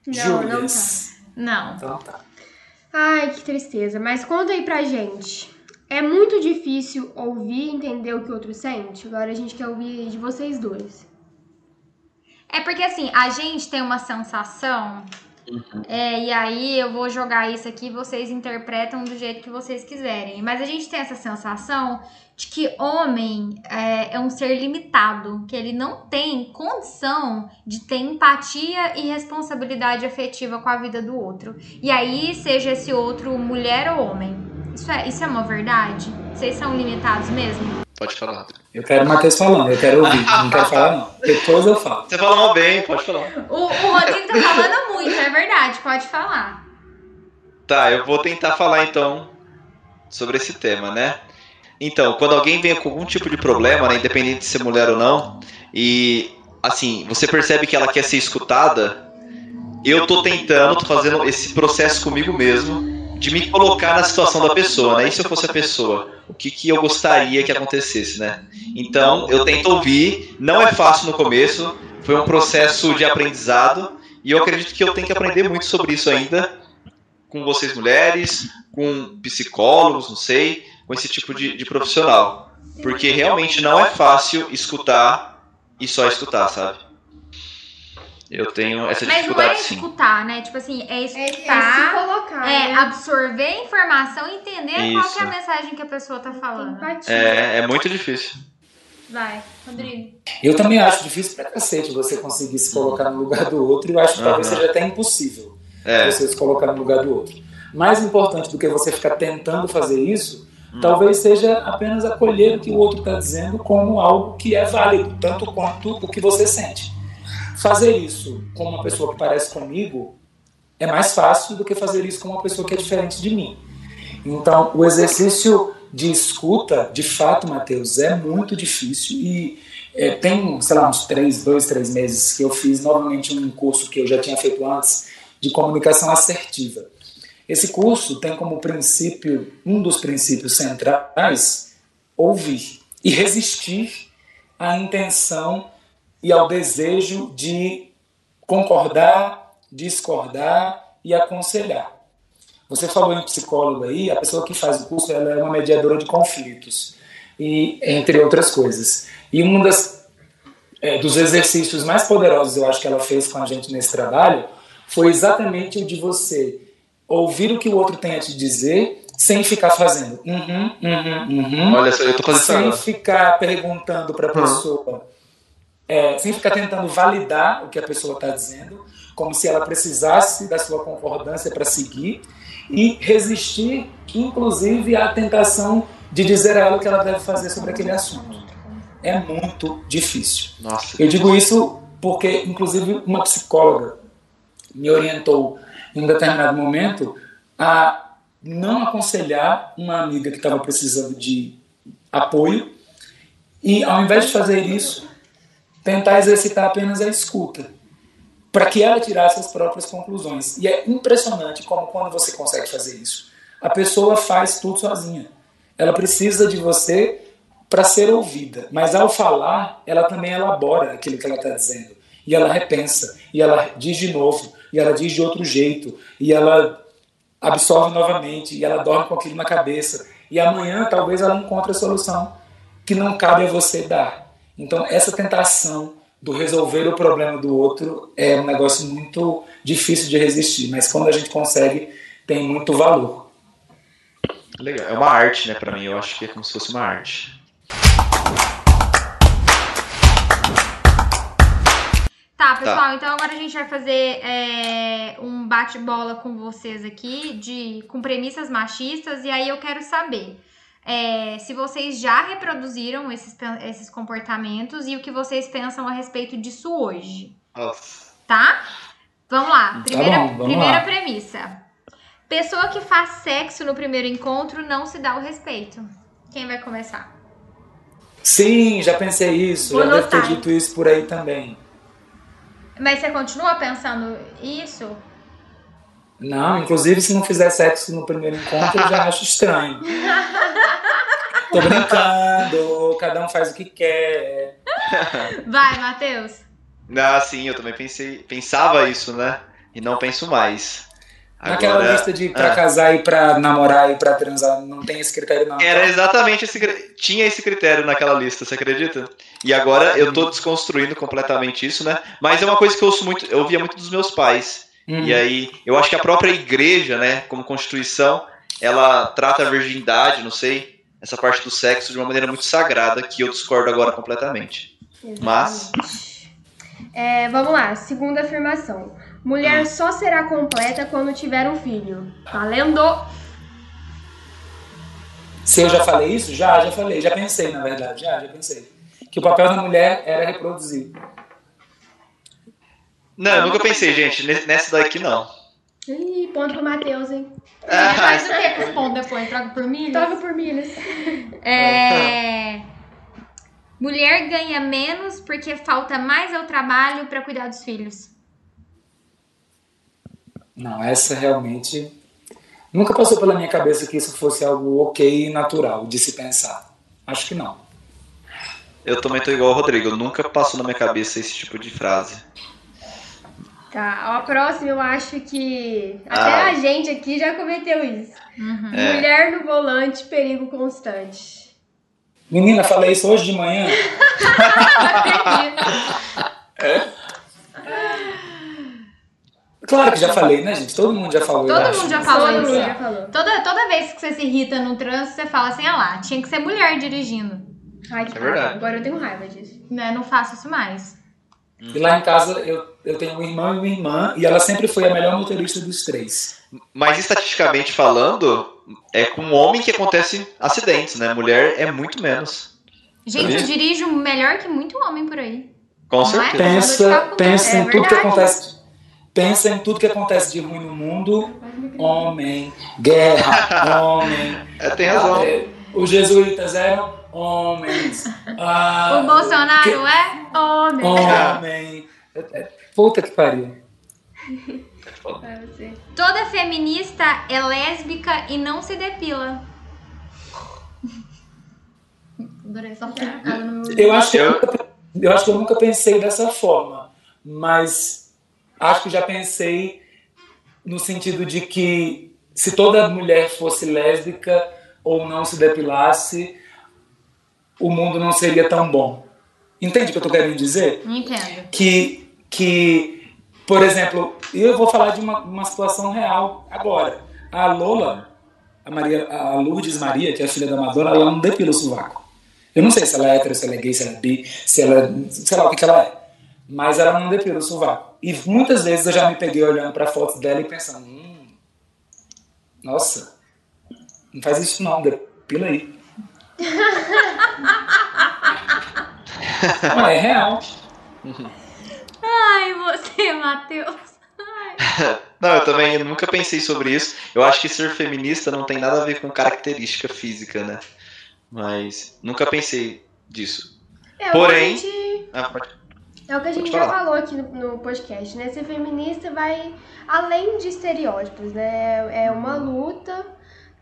Não, não tá. Não. Então tá. Ai, que tristeza. Mas conta aí pra gente. É muito difícil ouvir e entender o que o outro sente? Agora a gente quer ouvir de vocês dois. É porque, assim, a gente tem uma sensação... Uhum. É, e aí eu vou jogar isso aqui, vocês interpretam do jeito que vocês quiserem. Mas a gente tem essa sensação de que homem é, é um ser limitado, que ele não tem condição de ter empatia e responsabilidade afetiva com a vida do outro. E aí, seja esse outro mulher ou homem. Isso é, isso é uma verdade? Vocês são limitados mesmo? Pode falar. Eu quero o Matheus falando, eu quero ouvir. Não quero falar, não. Depois eu falo. Você falou mal bem, pode falar. O, o Rodrigo tá falando muito, é verdade, pode falar. Tá, eu vou tentar falar então sobre esse tema, né? Então, quando alguém vem com algum tipo de problema, né, independente de ser mulher ou não, e assim, você percebe que ela quer ser escutada, eu tô tentando, tô fazendo esse processo comigo mesmo, de me colocar na situação da pessoa, né? E se eu fosse a pessoa, o que, que eu gostaria que acontecesse, né? Então, eu tento ouvir, não é fácil no começo, foi um processo de aprendizado, e eu acredito que eu tenho que aprender muito sobre isso ainda, com vocês mulheres, com psicólogos, não sei, com esse tipo de, de profissional. Porque realmente não é fácil escutar e só escutar, sabe? Eu tenho essa dificuldade, sim. Mas não é escutar, sim, né? Tipo assim, é escutar, é, é, se colocar, é, né? Absorver a informação e entender isso. Qual que é a mensagem que a pessoa tá falando. É, é muito difícil. Vai, Rodrigo. Eu também acho difícil pra cacete você conseguir se colocar no lugar do outro, e eu acho que talvez uhum. seja até impossível é. você se colocar no lugar do outro. Mais importante do que você ficar tentando fazer isso, hum. talvez seja apenas acolher o que o outro tá dizendo como algo que é válido, tanto quanto o que você sente. Fazer isso com uma pessoa que parece comigo é mais fácil do que fazer isso com uma pessoa que é diferente de mim. Então, o exercício de escuta, de fato, Matheus, é muito difícil. E é, tem, sei lá, uns três, dois, três meses que eu fiz novamente um curso que eu já tinha feito antes, de comunicação assertiva. Esse curso tem como princípio, um dos princípios centrais, ouvir e resistir à intenção e ao desejo de concordar, discordar e aconselhar. Você falou em psicólogo aí, a pessoa que faz o curso, ela é uma mediadora de conflitos, e, entre outras coisas. E um das, é, dos exercícios mais poderosos, eu acho, que ela fez com a gente nesse trabalho, foi exatamente o de você ouvir o que o outro tem a te dizer, sem ficar fazendo uhum, uhum, uhum. Olha só, eu tô fazendo. Sem ficar perguntando para a uhum. pessoa... É, sem ficar tentando validar o que a pessoa está dizendo, como se ela precisasse da sua concordância para seguir, e resistir, inclusive, à tentação de dizer a ela o que ela deve fazer sobre aquele assunto. É muito difícil. Nossa, eu digo isso porque, inclusive, uma psicóloga me orientou em um determinado momento a não aconselhar uma amiga que estava precisando de apoio, e, ao invés de fazer isso, tentar exercitar apenas a escuta, para que ela tirasse as próprias conclusões. E é impressionante como, quando você consegue fazer isso, a pessoa faz tudo sozinha. Ela precisa de você para ser ouvida, mas ao falar, ela também elabora aquilo que ela está dizendo, e ela repensa, e ela diz de novo, e ela diz de outro jeito, e ela absorve novamente, e ela dorme com aquilo na cabeça, e amanhã talvez ela encontre a solução que não cabe a você dar. Então, essa tentação do resolver o problema do outro é um negócio muito difícil de resistir, mas quando a gente consegue, tem muito valor. Legal. É uma arte, né, pra mim. Eu acho que é como se fosse uma arte. Tá, pessoal. Tá. Então, agora a gente vai fazer é, um bate-bola com vocês aqui, de, com premissas machistas, e aí eu quero saber... É, se vocês já reproduziram esses, esses comportamentos e o que vocês pensam a respeito disso hoje. Nossa. Tá? Vamos lá. Primeira, tá bom, vamos primeira lá. premissa. Pessoa que faz sexo no primeiro encontro não se dá o respeito. Quem vai começar? Sim, já pensei isso. Vou já notar. Devo ter dito isso por aí também. Mas você continua pensando isso? Não, inclusive, se não fizer sexo no primeiro encontro, eu já acho estranho. Tô brincando, cada um faz o que quer. Vai, Matheus. Ah, sim, eu também pensei, pensava isso, né? E não penso mais. Agora, naquela lista de pra ah, casar e pra namorar e pra transar, não tem esse critério, não. Era exatamente esse, tinha esse critério naquela lista, você acredita? E agora eu tô desconstruindo completamente isso, né? Mas é uma coisa que eu ouço muito, eu ouvia muito dos meus pais. Hum. E aí, eu acho que a própria igreja, né, como constituição, ela trata a virgindade, não sei, essa parte do sexo de uma maneira muito sagrada, que eu discordo agora completamente. Exatamente. Mas... É, vamos lá, segunda afirmação. Mulher só será completa quando tiver um filho. Valendo! Se eu já falei isso? Já, já falei. Já pensei, na verdade. Já, já pensei. Que o papel da mulher era reproduzir. Não, eu nunca pensei, gente. Nessa daqui, não. Ih, ponto pro Matheus, hein? Ah. Faz o quê? Respondo depois. Trago por milhas? Trago por milhas. É... Mulher ganha menos porque falta mais ao trabalho para cuidar dos filhos. Não, essa realmente... Nunca passou pela minha cabeça que isso fosse algo ok e natural de se pensar. Acho que não. Eu também tô igual ao Rodrigo. Nunca passou na minha cabeça esse tipo de frase. Tá, ó, a próxima eu acho que... Até ah. a gente aqui já cometeu isso. Uhum. É. Mulher no volante, perigo constante. Menina, falei isso hoje de manhã. É? Claro que já falei, né, gente? Todo mundo já falou. Todo mundo acho. já falou Todo isso. Mundo já falou. Toda, toda vez que você se irrita no trânsito, você fala assim, ah lá, tinha que ser mulher dirigindo. Ai, que é verdade. Agora eu tenho raiva disso. Não, não faço isso mais. E lá em casa eu, eu tenho um irmão e uma irmã, e ela sempre foi a melhor motorista dos três. Mas estatisticamente falando, é com homem que acontece acidentes, né? Mulher é muito menos. Gente, eu dirijo melhor que muito homem por aí. Com certeza. Pensa, pensa em tudo que acontece... Pensa em tudo que acontece de ruim no mundo. Homem, guerra, homem. É, tem razão. Os jesuítas eram homens. Ah, o Bolsonaro que... é homem. Homem. Puta que pariu. Toda feminista é lésbica e não se depila. Eu acho que eu nunca, eu acho que eu nunca pensei dessa forma, mas... Acho que já pensei no sentido de que se toda mulher fosse lésbica ou não se depilasse, o mundo não seria tão bom. Entende o que eu estou querendo dizer? Entendo. Que, que, por exemplo, eu vou falar de uma, uma situação real agora. A Lola, a, Maria, a Lourdes Maria, que é a filha da Madonna, ela não depila o sovaco. Eu não sei se ela é hétero, se ela é gay, se ela é bi, se ela, sei lá o que, que ela é. Mas ela não depila o sovaco. E muitas vezes eu já me peguei olhando pra foto dela e pensando, hum, nossa, não faz isso não, depila aí. Mas é real. Ai, você, Matheus. Não, eu também eu nunca pensei sobre isso. Eu acho que ser feminista não tem nada a ver com característica física, né? Mas nunca pensei disso. É, porém... Gente... Ah, pode... É o que a gente já falou aqui no podcast, né? Ser feminista vai além de estereótipos, né? É uma luta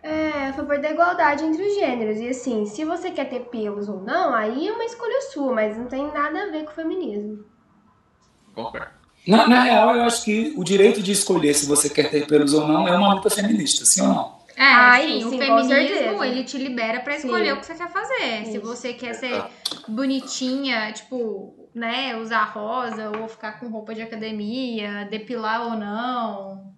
é, a favor da igualdade entre os gêneros. E assim, se você quer ter pelos ou não, aí é uma escolha sua, mas não tem nada a ver com o feminismo. Na, na real, eu acho que o direito de escolher se você quer ter pelos ou não é uma luta feminista, sim ou não? É, ah, sim, sim, o feminismo, ele te libera pra escolher sim. o que você quer fazer. Isso. Se você quer ser bonitinha, tipo, né, usar rosa ou ficar com roupa de academia, depilar ou não.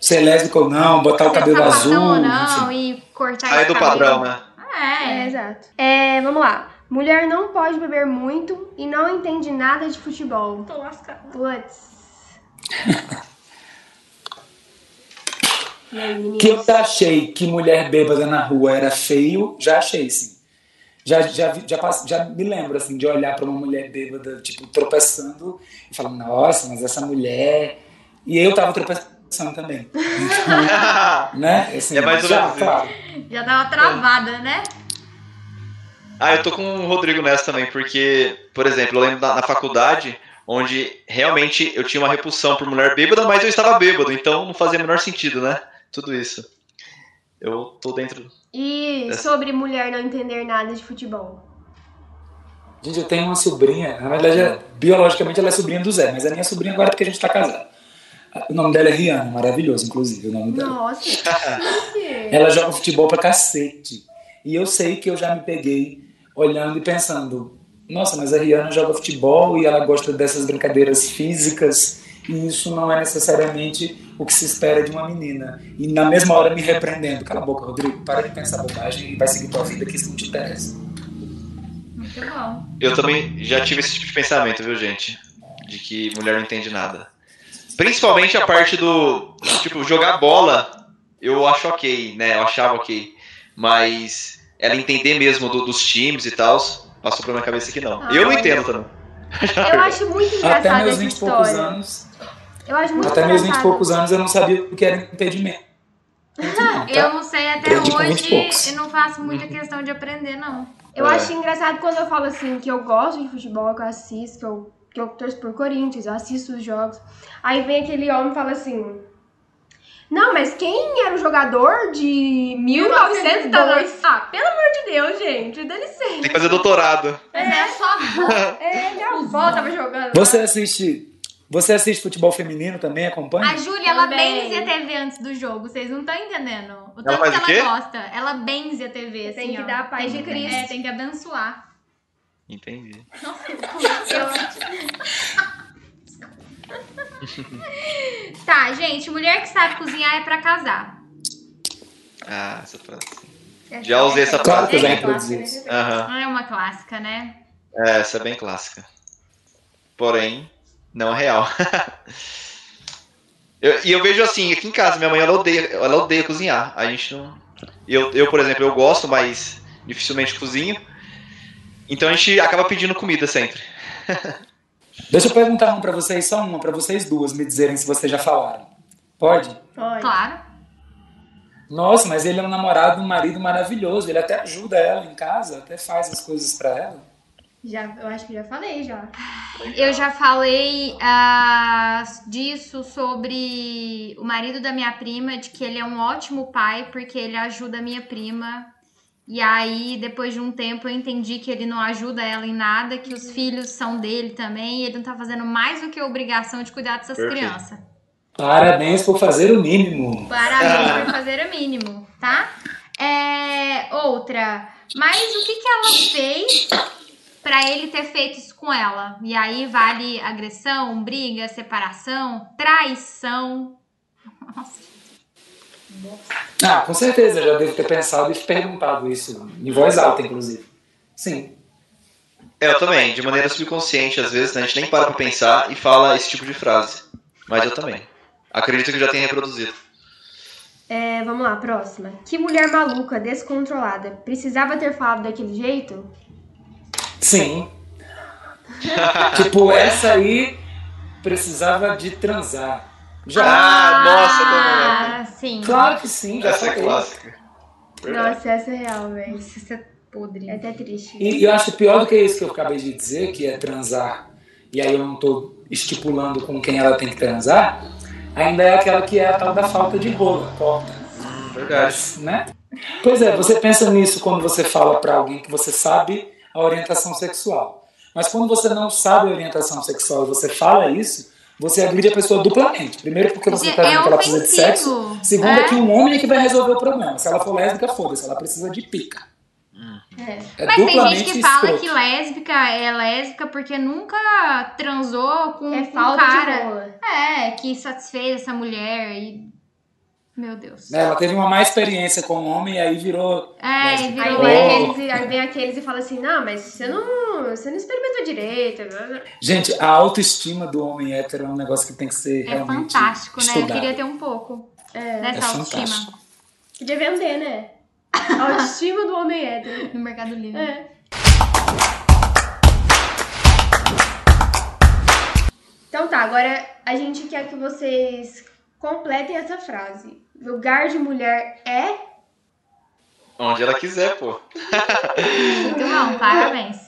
Ser lésbica ou não, botar o cabelo azul. Ou não, e cortar Sai do padrão, né? Ah, é. é, exato. É, vamos lá. Mulher não pode beber muito e não entende nada de futebol. Tô lascada. Putz. Que eu achei que mulher bêbada na rua era feio, já achei, sim. Já, já, já, passo, já me lembro, assim, de olhar pra uma mulher bêbada, tipo, tropeçando e falando, nossa, mas essa mulher... E eu tava tropeçando também. Então, né? Assim, é mais ou menos claro. Já tava travada, né? Ah, eu tô com o Rodrigo nessa também, porque, por exemplo, eu lembro na, na faculdade... Onde realmente eu tinha uma repulsão por mulher bêbada, mas eu estava bêbado, então não fazia o menor sentido, né? Tudo isso. Eu tô dentro. E dessa. Sobre mulher não entender nada de futebol? Gente, eu tenho uma sobrinha, na verdade, biologicamente ela é sobrinha do Zé, mas é minha sobrinha agora porque a gente tá casado. O nome dela é Rihanna, maravilhoso, inclusive, o nome dela. Nossa, ela joga futebol pra cacete. E eu sei que eu já me peguei olhando e pensando, nossa, mas a Rihanna joga futebol e ela gosta dessas brincadeiras físicas e isso não é necessariamente o que se espera de uma menina. E na mesma hora me repreendendo, cala a boca, Rodrigo, para de pensar bobagem e vai seguir tua vida que isso não te interessa. Muito bom. Eu também já tive esse tipo de pensamento, viu, gente? De que mulher não entende nada. Principalmente a parte do, tipo, jogar bola, eu acho ok, né? Eu achava ok. Mas ela entender mesmo do, dos times e tal, passou pra minha cabeça que não. Ah, eu não entendo também. Eu acho muito engraçado até meus vinte e poucos anos. Eu acho muito até engraçado. Meus vinte e poucos anos eu não sabia o que era impedimento. Não, tá? Eu não sei até eu hoje e não faço muita questão de aprender, não. Eu é. acho engraçado quando eu falo assim, que eu gosto de futebol, que eu assisto, que eu, que eu torço por Corinthians, eu assisto os jogos. Aí vem aquele homem e fala assim... Não, mas quem era o jogador de mil e novecentos e dois? Ah, pelo amor de Deus, gente, dá licença. Tem que fazer doutorado. É, é só é, minha avó tava jogando. Você assiste, você assiste futebol feminino também, acompanha? A Júlia, ela benze a T V antes do jogo, vocês não estão entendendo. O tanto ela que ela gosta, ela benze a T V, assim, tem que ó, dar a paz de Cristo. É, tem que abençoar. Entendi. Nossa, eu... Tá, gente, mulher que sabe cozinhar é pra casar. Ah, essa frase. Já usei essa frase. É, uhum. É uma clássica, né? É, essa é bem clássica. Porém, não é real. eu, e eu vejo assim, aqui em casa, minha mãe, ela odeia, ela odeia cozinhar. A gente não... Eu, eu, por exemplo, eu gosto, mas dificilmente cozinho. Então a gente acaba pedindo comida sempre. Deixa eu perguntar uma pra vocês, só uma, pra vocês duas me dizerem se vocês já falaram. Pode? Pode. Claro. Nossa, mas ele é um namorado, um marido maravilhoso, ele até ajuda ela em casa, até faz as coisas pra ela. Já, eu acho que já falei, já. Eu já falei uh, disso sobre o marido da minha prima, de que ele é um ótimo pai, porque ele ajuda a minha prima. E aí, depois de um tempo, eu entendi que ele não ajuda ela em nada, que os filhos são dele também, e ele não tá fazendo mais do que a obrigação de cuidar dessas Perfeito. crianças. Parabéns por fazer o mínimo. Parabéns ah. por fazer o mínimo, tá? É, outra, mas o que que ela fez pra ele ter feito isso com ela? E aí vale agressão, briga, separação, traição. Nossa. Ah, com certeza, já devo ter pensado e perguntado isso, em voz alta, inclusive. Sim. Eu também, de maneira subconsciente, às vezes, né, a gente nem para pra pensar e fala esse tipo de frase. Mas eu também. Acredito que já tenha reproduzido. É, vamos lá, próxima. Que mulher maluca, descontrolada. Precisava ter falado daquele jeito? Sim. Tipo, essa aí precisava de transar. Já. Ah, nossa, também. Ah, sim. Claro que sim, já essa é clássica. Verdade. Nossa, essa é real, velho. Isso é podre. É até triste. E, e eu acho pior do que isso que eu acabei de dizer, que é transar, e aí eu não tô estipulando com quem ela tem que transar, ainda é aquela que é a tal da falta de rola, corta. Hum, verdade. Né? Pois é, você pensa nisso quando você fala pra alguém que você sabe a orientação sexual. Mas quando você não sabe a orientação sexual e você fala isso, você agride a pessoa duplamente. Primeiro porque você está vendo que ela precisa de sexo. Segundo é que um homem é que vai resolver o problema. Se ela for lésbica, foda-se. Ela precisa de pica. É. É Mas tem gente que fala escroto. que lésbica é lésbica porque nunca transou com é um cara é, que satisfez essa mulher. E... Meu Deus. Ela teve uma má experiência com o homem e aí virou... É, lésbica. Aí, vem aqueles, aí vem aqueles e fala assim, não, mas você não, você não experimentou direito. Gente, a autoestima do homem hétero é um negócio que tem que ser é realmente fantástico, estudado. né? Eu queria ter um pouco é. dessa é autoestima. Fantástico. Podia vender, né? A autoestima do homem hétero. No Mercado Livre. É. Então tá, agora a gente quer que vocês completem essa frase. Lugar de mulher é? Onde ela quiser, pô. Muito bom, parabéns.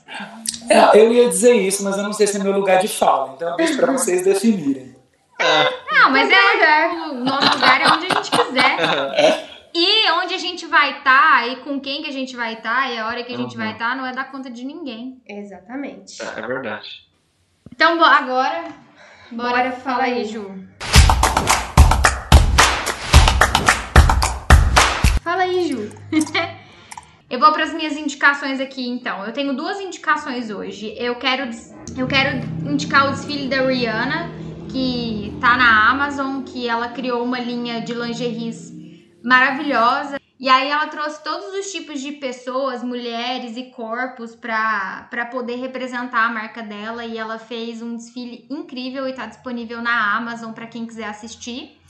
É, eu ia dizer isso, mas eu não sei se é meu lugar de fala, então eu deixo pra vocês definirem. Não, mas é o nosso lugar é onde a gente quiser. E onde a gente gente vai estar tá, e com quem que a gente vai estar tá, e a hora que a gente uhum. vai estar tá, não é dar conta de ninguém. Exatamente. É verdade. Então, bo- agora, bora, bora falar aí, Ju. Fala aí, Ju. Eu vou para as minhas indicações aqui, então. Eu tenho duas indicações hoje. Eu quero, eu quero indicar o desfile da Rihanna, que tá na Amazon, que ela criou uma linha de lingeries maravilhosa. E aí ela trouxe todos os tipos de pessoas, mulheres e corpos para para poder representar a marca dela. E ela fez um desfile incrível e tá disponível na Amazon para quem quiser assistir.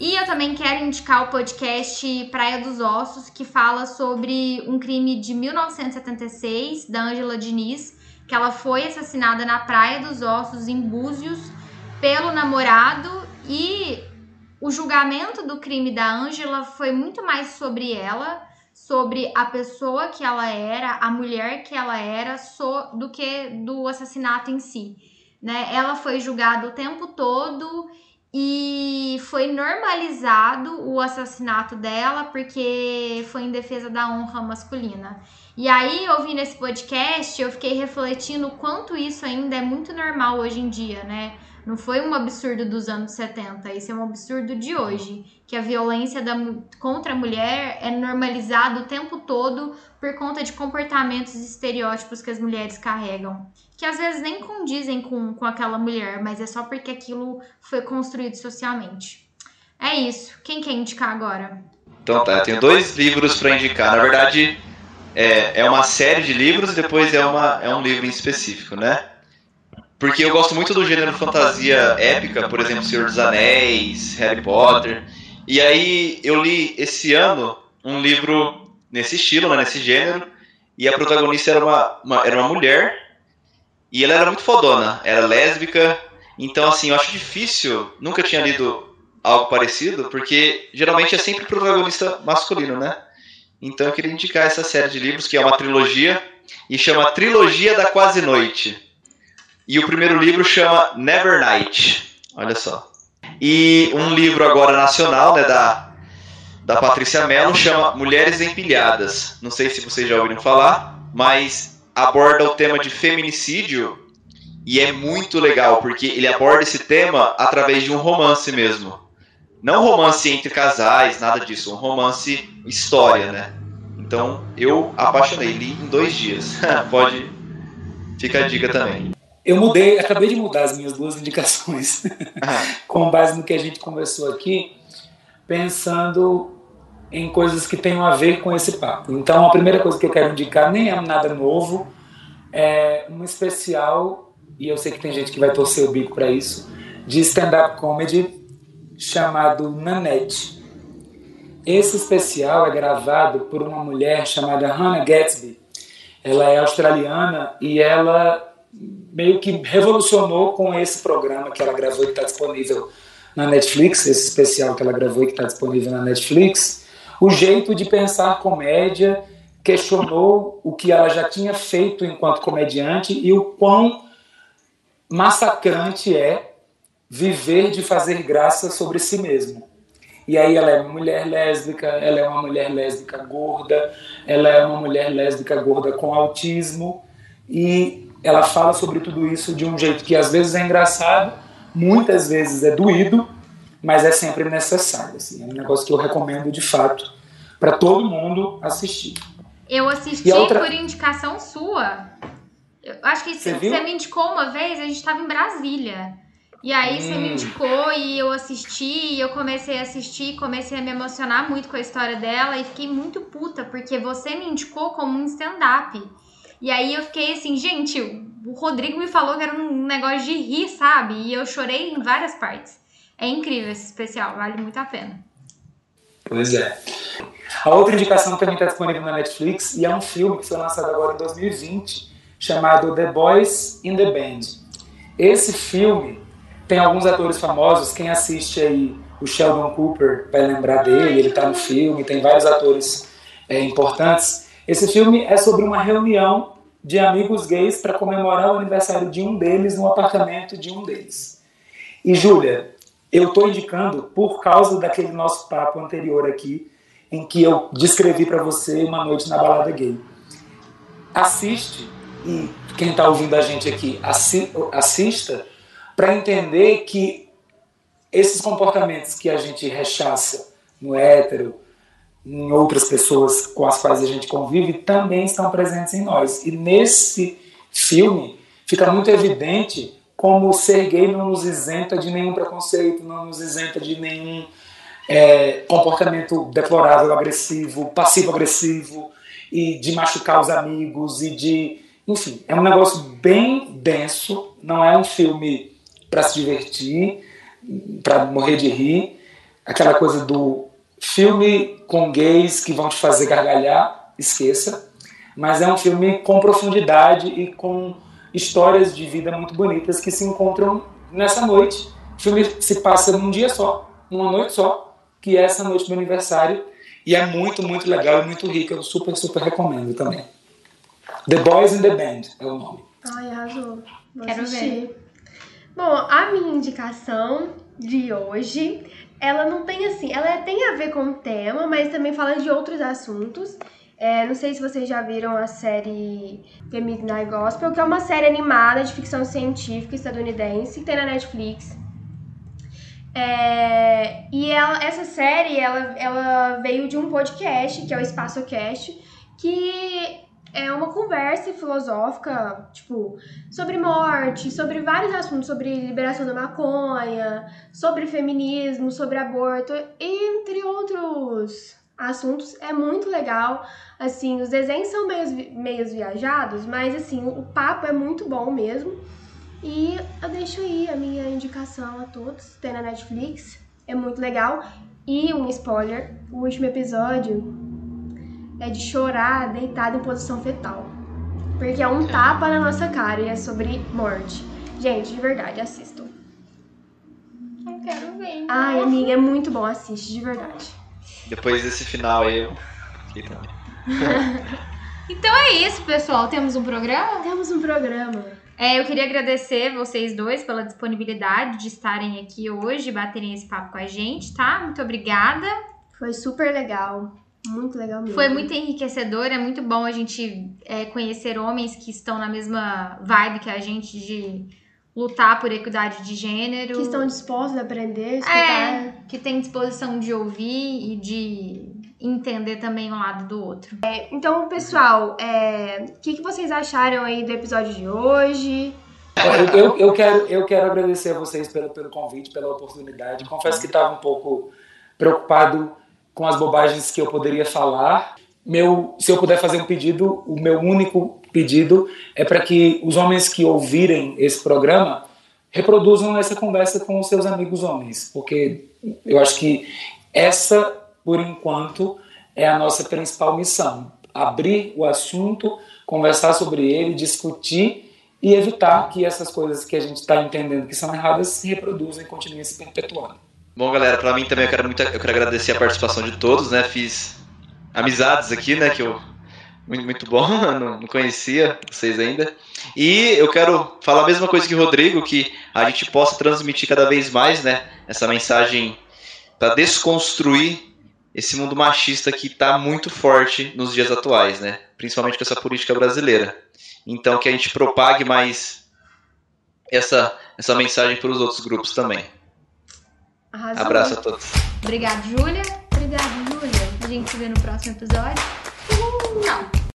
E eu também quero indicar o podcast Praia dos Ossos, que fala sobre um crime de mil novecentos e setenta e seis, da Ângela Diniz, que ela foi assassinada na Praia dos Ossos, em Búzios, pelo namorado, e o julgamento do crime da Ângela foi muito mais sobre ela, sobre a pessoa que ela era, a mulher que ela era, so, do que do assassinato em si, né? Ela foi julgada o tempo todo. E foi normalizado o assassinato dela porque foi em defesa da honra masculina. E aí, ouvindo esse podcast, eu fiquei refletindo o quanto isso ainda é muito normal hoje em dia, né? Não foi um absurdo dos anos setenta, isso é um absurdo de hoje. Que a violência da, contra a mulher é normalizada o tempo todo por conta de comportamentos e estereótipos que as mulheres carregam. Que às vezes nem condizem com, com aquela mulher, mas é só porque aquilo foi construído socialmente. É isso. Quem quer indicar agora? Então tá, eu tenho dois livros para indicar. Na verdade, é, é uma série de livros, depois é, uma, é um livro em específico, né? Porque eu gosto muito do gênero fantasia épica, por exemplo, Senhor dos Anéis, Harry Potter. E aí eu li esse ano um livro nesse estilo, né, nesse gênero, e a protagonista era uma, uma, era uma mulher, e ela era muito fodona, era lésbica. Então, assim, eu acho difícil, nunca tinha lido algo parecido, porque geralmente é sempre protagonista masculino, né? Então eu queria indicar essa série de livros, que é uma trilogia, e chama Trilogia da Quase Noite. E o primeiro livro chama Nevernight, olha só. E um livro agora nacional, né, da, da Patrícia Mello, chama Mulheres Empilhadas. Não sei se vocês já ouviram falar, mas aborda o tema de feminicídio e é muito legal, porque ele aborda esse tema através de um romance mesmo. Não romance entre casais, nada disso, um romance história, né? Então, eu apaixonei, li em dois dias. Pode, fica a dica também. Eu mudei, acabei de mudar as minhas duas indicações com base no que a gente conversou aqui, pensando em coisas que tenham a ver com esse papo. Então, a primeira coisa que eu quero indicar nem é nada novo, é um especial, e eu sei que tem gente que vai torcer o bico para isso, de stand-up comedy chamado Nanette. Esse especial é gravado por uma mulher chamada Hannah Gadsby. Ela é australiana e ela meio que revolucionou com esse programa que ela gravou e que está disponível na Netflix, esse especial que ela gravou e que está disponível na Netflix, o jeito de pensar comédia, questionou o que ela já tinha feito enquanto comediante e o quão massacrante é viver de fazer graça sobre si mesmo. E aí ela é uma mulher lésbica, ela é uma mulher lésbica gorda, ela é uma mulher lésbica gorda com autismo e ela fala sobre tudo isso de um jeito que às vezes é engraçado, muitas vezes é doído, mas é sempre necessário. Assim, é um negócio que eu recomendo de fato para todo mundo assistir. Eu assisti outra... por indicação sua. Eu acho que você, você me indicou uma vez, a gente estava em Brasília. E aí hum. você me indicou e eu assisti, e eu comecei a assistir, comecei a me emocionar muito com a história dela e fiquei muito puta, porque você me indicou como um stand-up. E aí eu fiquei assim, gente, o Rodrigo me falou que era um negócio de rir, sabe? E eu chorei em várias partes. É incrível esse especial, vale muito a pena. Pois é. A outra indicação também está disponível na Netflix e é um filme que foi lançado agora em dois mil e vinte, chamado The Boys in the Band. Esse filme tem alguns atores famosos, quem assiste aí o Sheldon Cooper vai lembrar dele, ele está no filme, tem vários atores é, importantes. Esse filme é sobre uma reunião de amigos gays para comemorar o aniversário de um deles no apartamento de um deles. E, Júlia, eu estou indicando por causa daquele nosso papo anterior aqui em que eu descrevi para você uma noite na balada gay. Assiste, e quem está ouvindo a gente aqui, assi assista, para entender que esses comportamentos que a gente rechaça no hétero, em outras pessoas com as quais a gente convive, também estão presentes em nós. E nesse filme fica muito evidente como ser gay não nos isenta de nenhum preconceito, não nos isenta de nenhum é, comportamento deplorável, agressivo, passivo-agressivo, e de machucar os amigos, e de... Enfim, é um negócio bem denso, não é um filme para se divertir, para morrer de rir, aquela coisa do filme com gays que vão te fazer gargalhar, esqueça, mas é um filme com profundidade e com histórias de vida muito bonitas que se encontram nessa noite. O filme se passa num dia só, numa noite só, que é essa noite do meu aniversário, e é muito, muito legal e muito rica. Eu super, super recomendo também. The Boys in the Band é o nome. Ai, arrasou. Quero ver. Bom, a minha indicação de hoje... Ela não tem assim, ela tem a ver com o tema, mas também fala de outros assuntos. É, não sei se vocês já viram a série The Midnight Gospel, que é uma série animada de ficção científica estadunidense, que tem na Netflix. É, e ela, essa série, ela, ela veio de um podcast, que é o EspaçoCast, que é uma conversa filosófica, tipo, sobre morte, sobre vários assuntos, sobre liberação da maconha, sobre feminismo, sobre aborto, entre outros assuntos. É muito legal, assim, os desenhos são meio, meio viajados, mas, assim, o papo é muito bom mesmo. E eu deixo aí a minha indicação a todos, tem na Netflix, é muito legal. E um spoiler, o último episódio... é de chorar deitado em posição fetal. Porque é um tapa na nossa cara e é sobre morte. Gente, de verdade, assistam. Eu quero ver. Ai, amiga, é muito bom. Assiste, de verdade. Depois desse final, eu... Então é isso, pessoal. Temos um programa? Temos um programa. É, eu queria agradecer vocês dois pela disponibilidade de estarem aqui hoje, baterem esse papo com a gente, tá? Muito obrigada. Foi super legal. Muito legal mesmo. Foi muito enriquecedor, é muito bom a gente é, conhecer homens que estão na mesma vibe que a gente de lutar por equidade de gênero. Que estão dispostos a aprender, a escutar. É, que tem disposição de ouvir e de entender também um lado do outro. É, então, pessoal, o é, que, que vocês acharam aí do episódio de hoje? Eu, eu, eu, quero, eu quero agradecer a vocês pelo, pelo convite, pela oportunidade. Confesso que estava um pouco preocupado com as bobagens que eu poderia falar. Meu, se eu puder fazer um pedido, o meu único pedido é para que os homens que ouvirem esse programa reproduzam essa conversa com os seus amigos homens, porque eu acho que essa, por enquanto, é a nossa principal missão. Abrir o assunto, conversar sobre ele, discutir e evitar que essas coisas que a gente está entendendo que são erradas se reproduzam e continuem se perpetuando. Bom, galera, pra mim também eu quero, muito, eu quero agradecer a participação de todos, né? Fiz amizades aqui, né? Que eu... Muito, muito bom, não, não conhecia vocês ainda. E eu quero falar a mesma coisa que o Rodrigo, que a gente possa transmitir cada vez mais, né? Essa mensagem pra desconstruir esse mundo machista que tá muito forte nos dias atuais, né? Principalmente com essa política brasileira. Então, que a gente propague mais essa, essa mensagem pros outros grupos também. Arrasou. Abraço a todos. Obrigada, Júlia. Obrigada, Júlia. A gente se vê no próximo episódio. Tchau.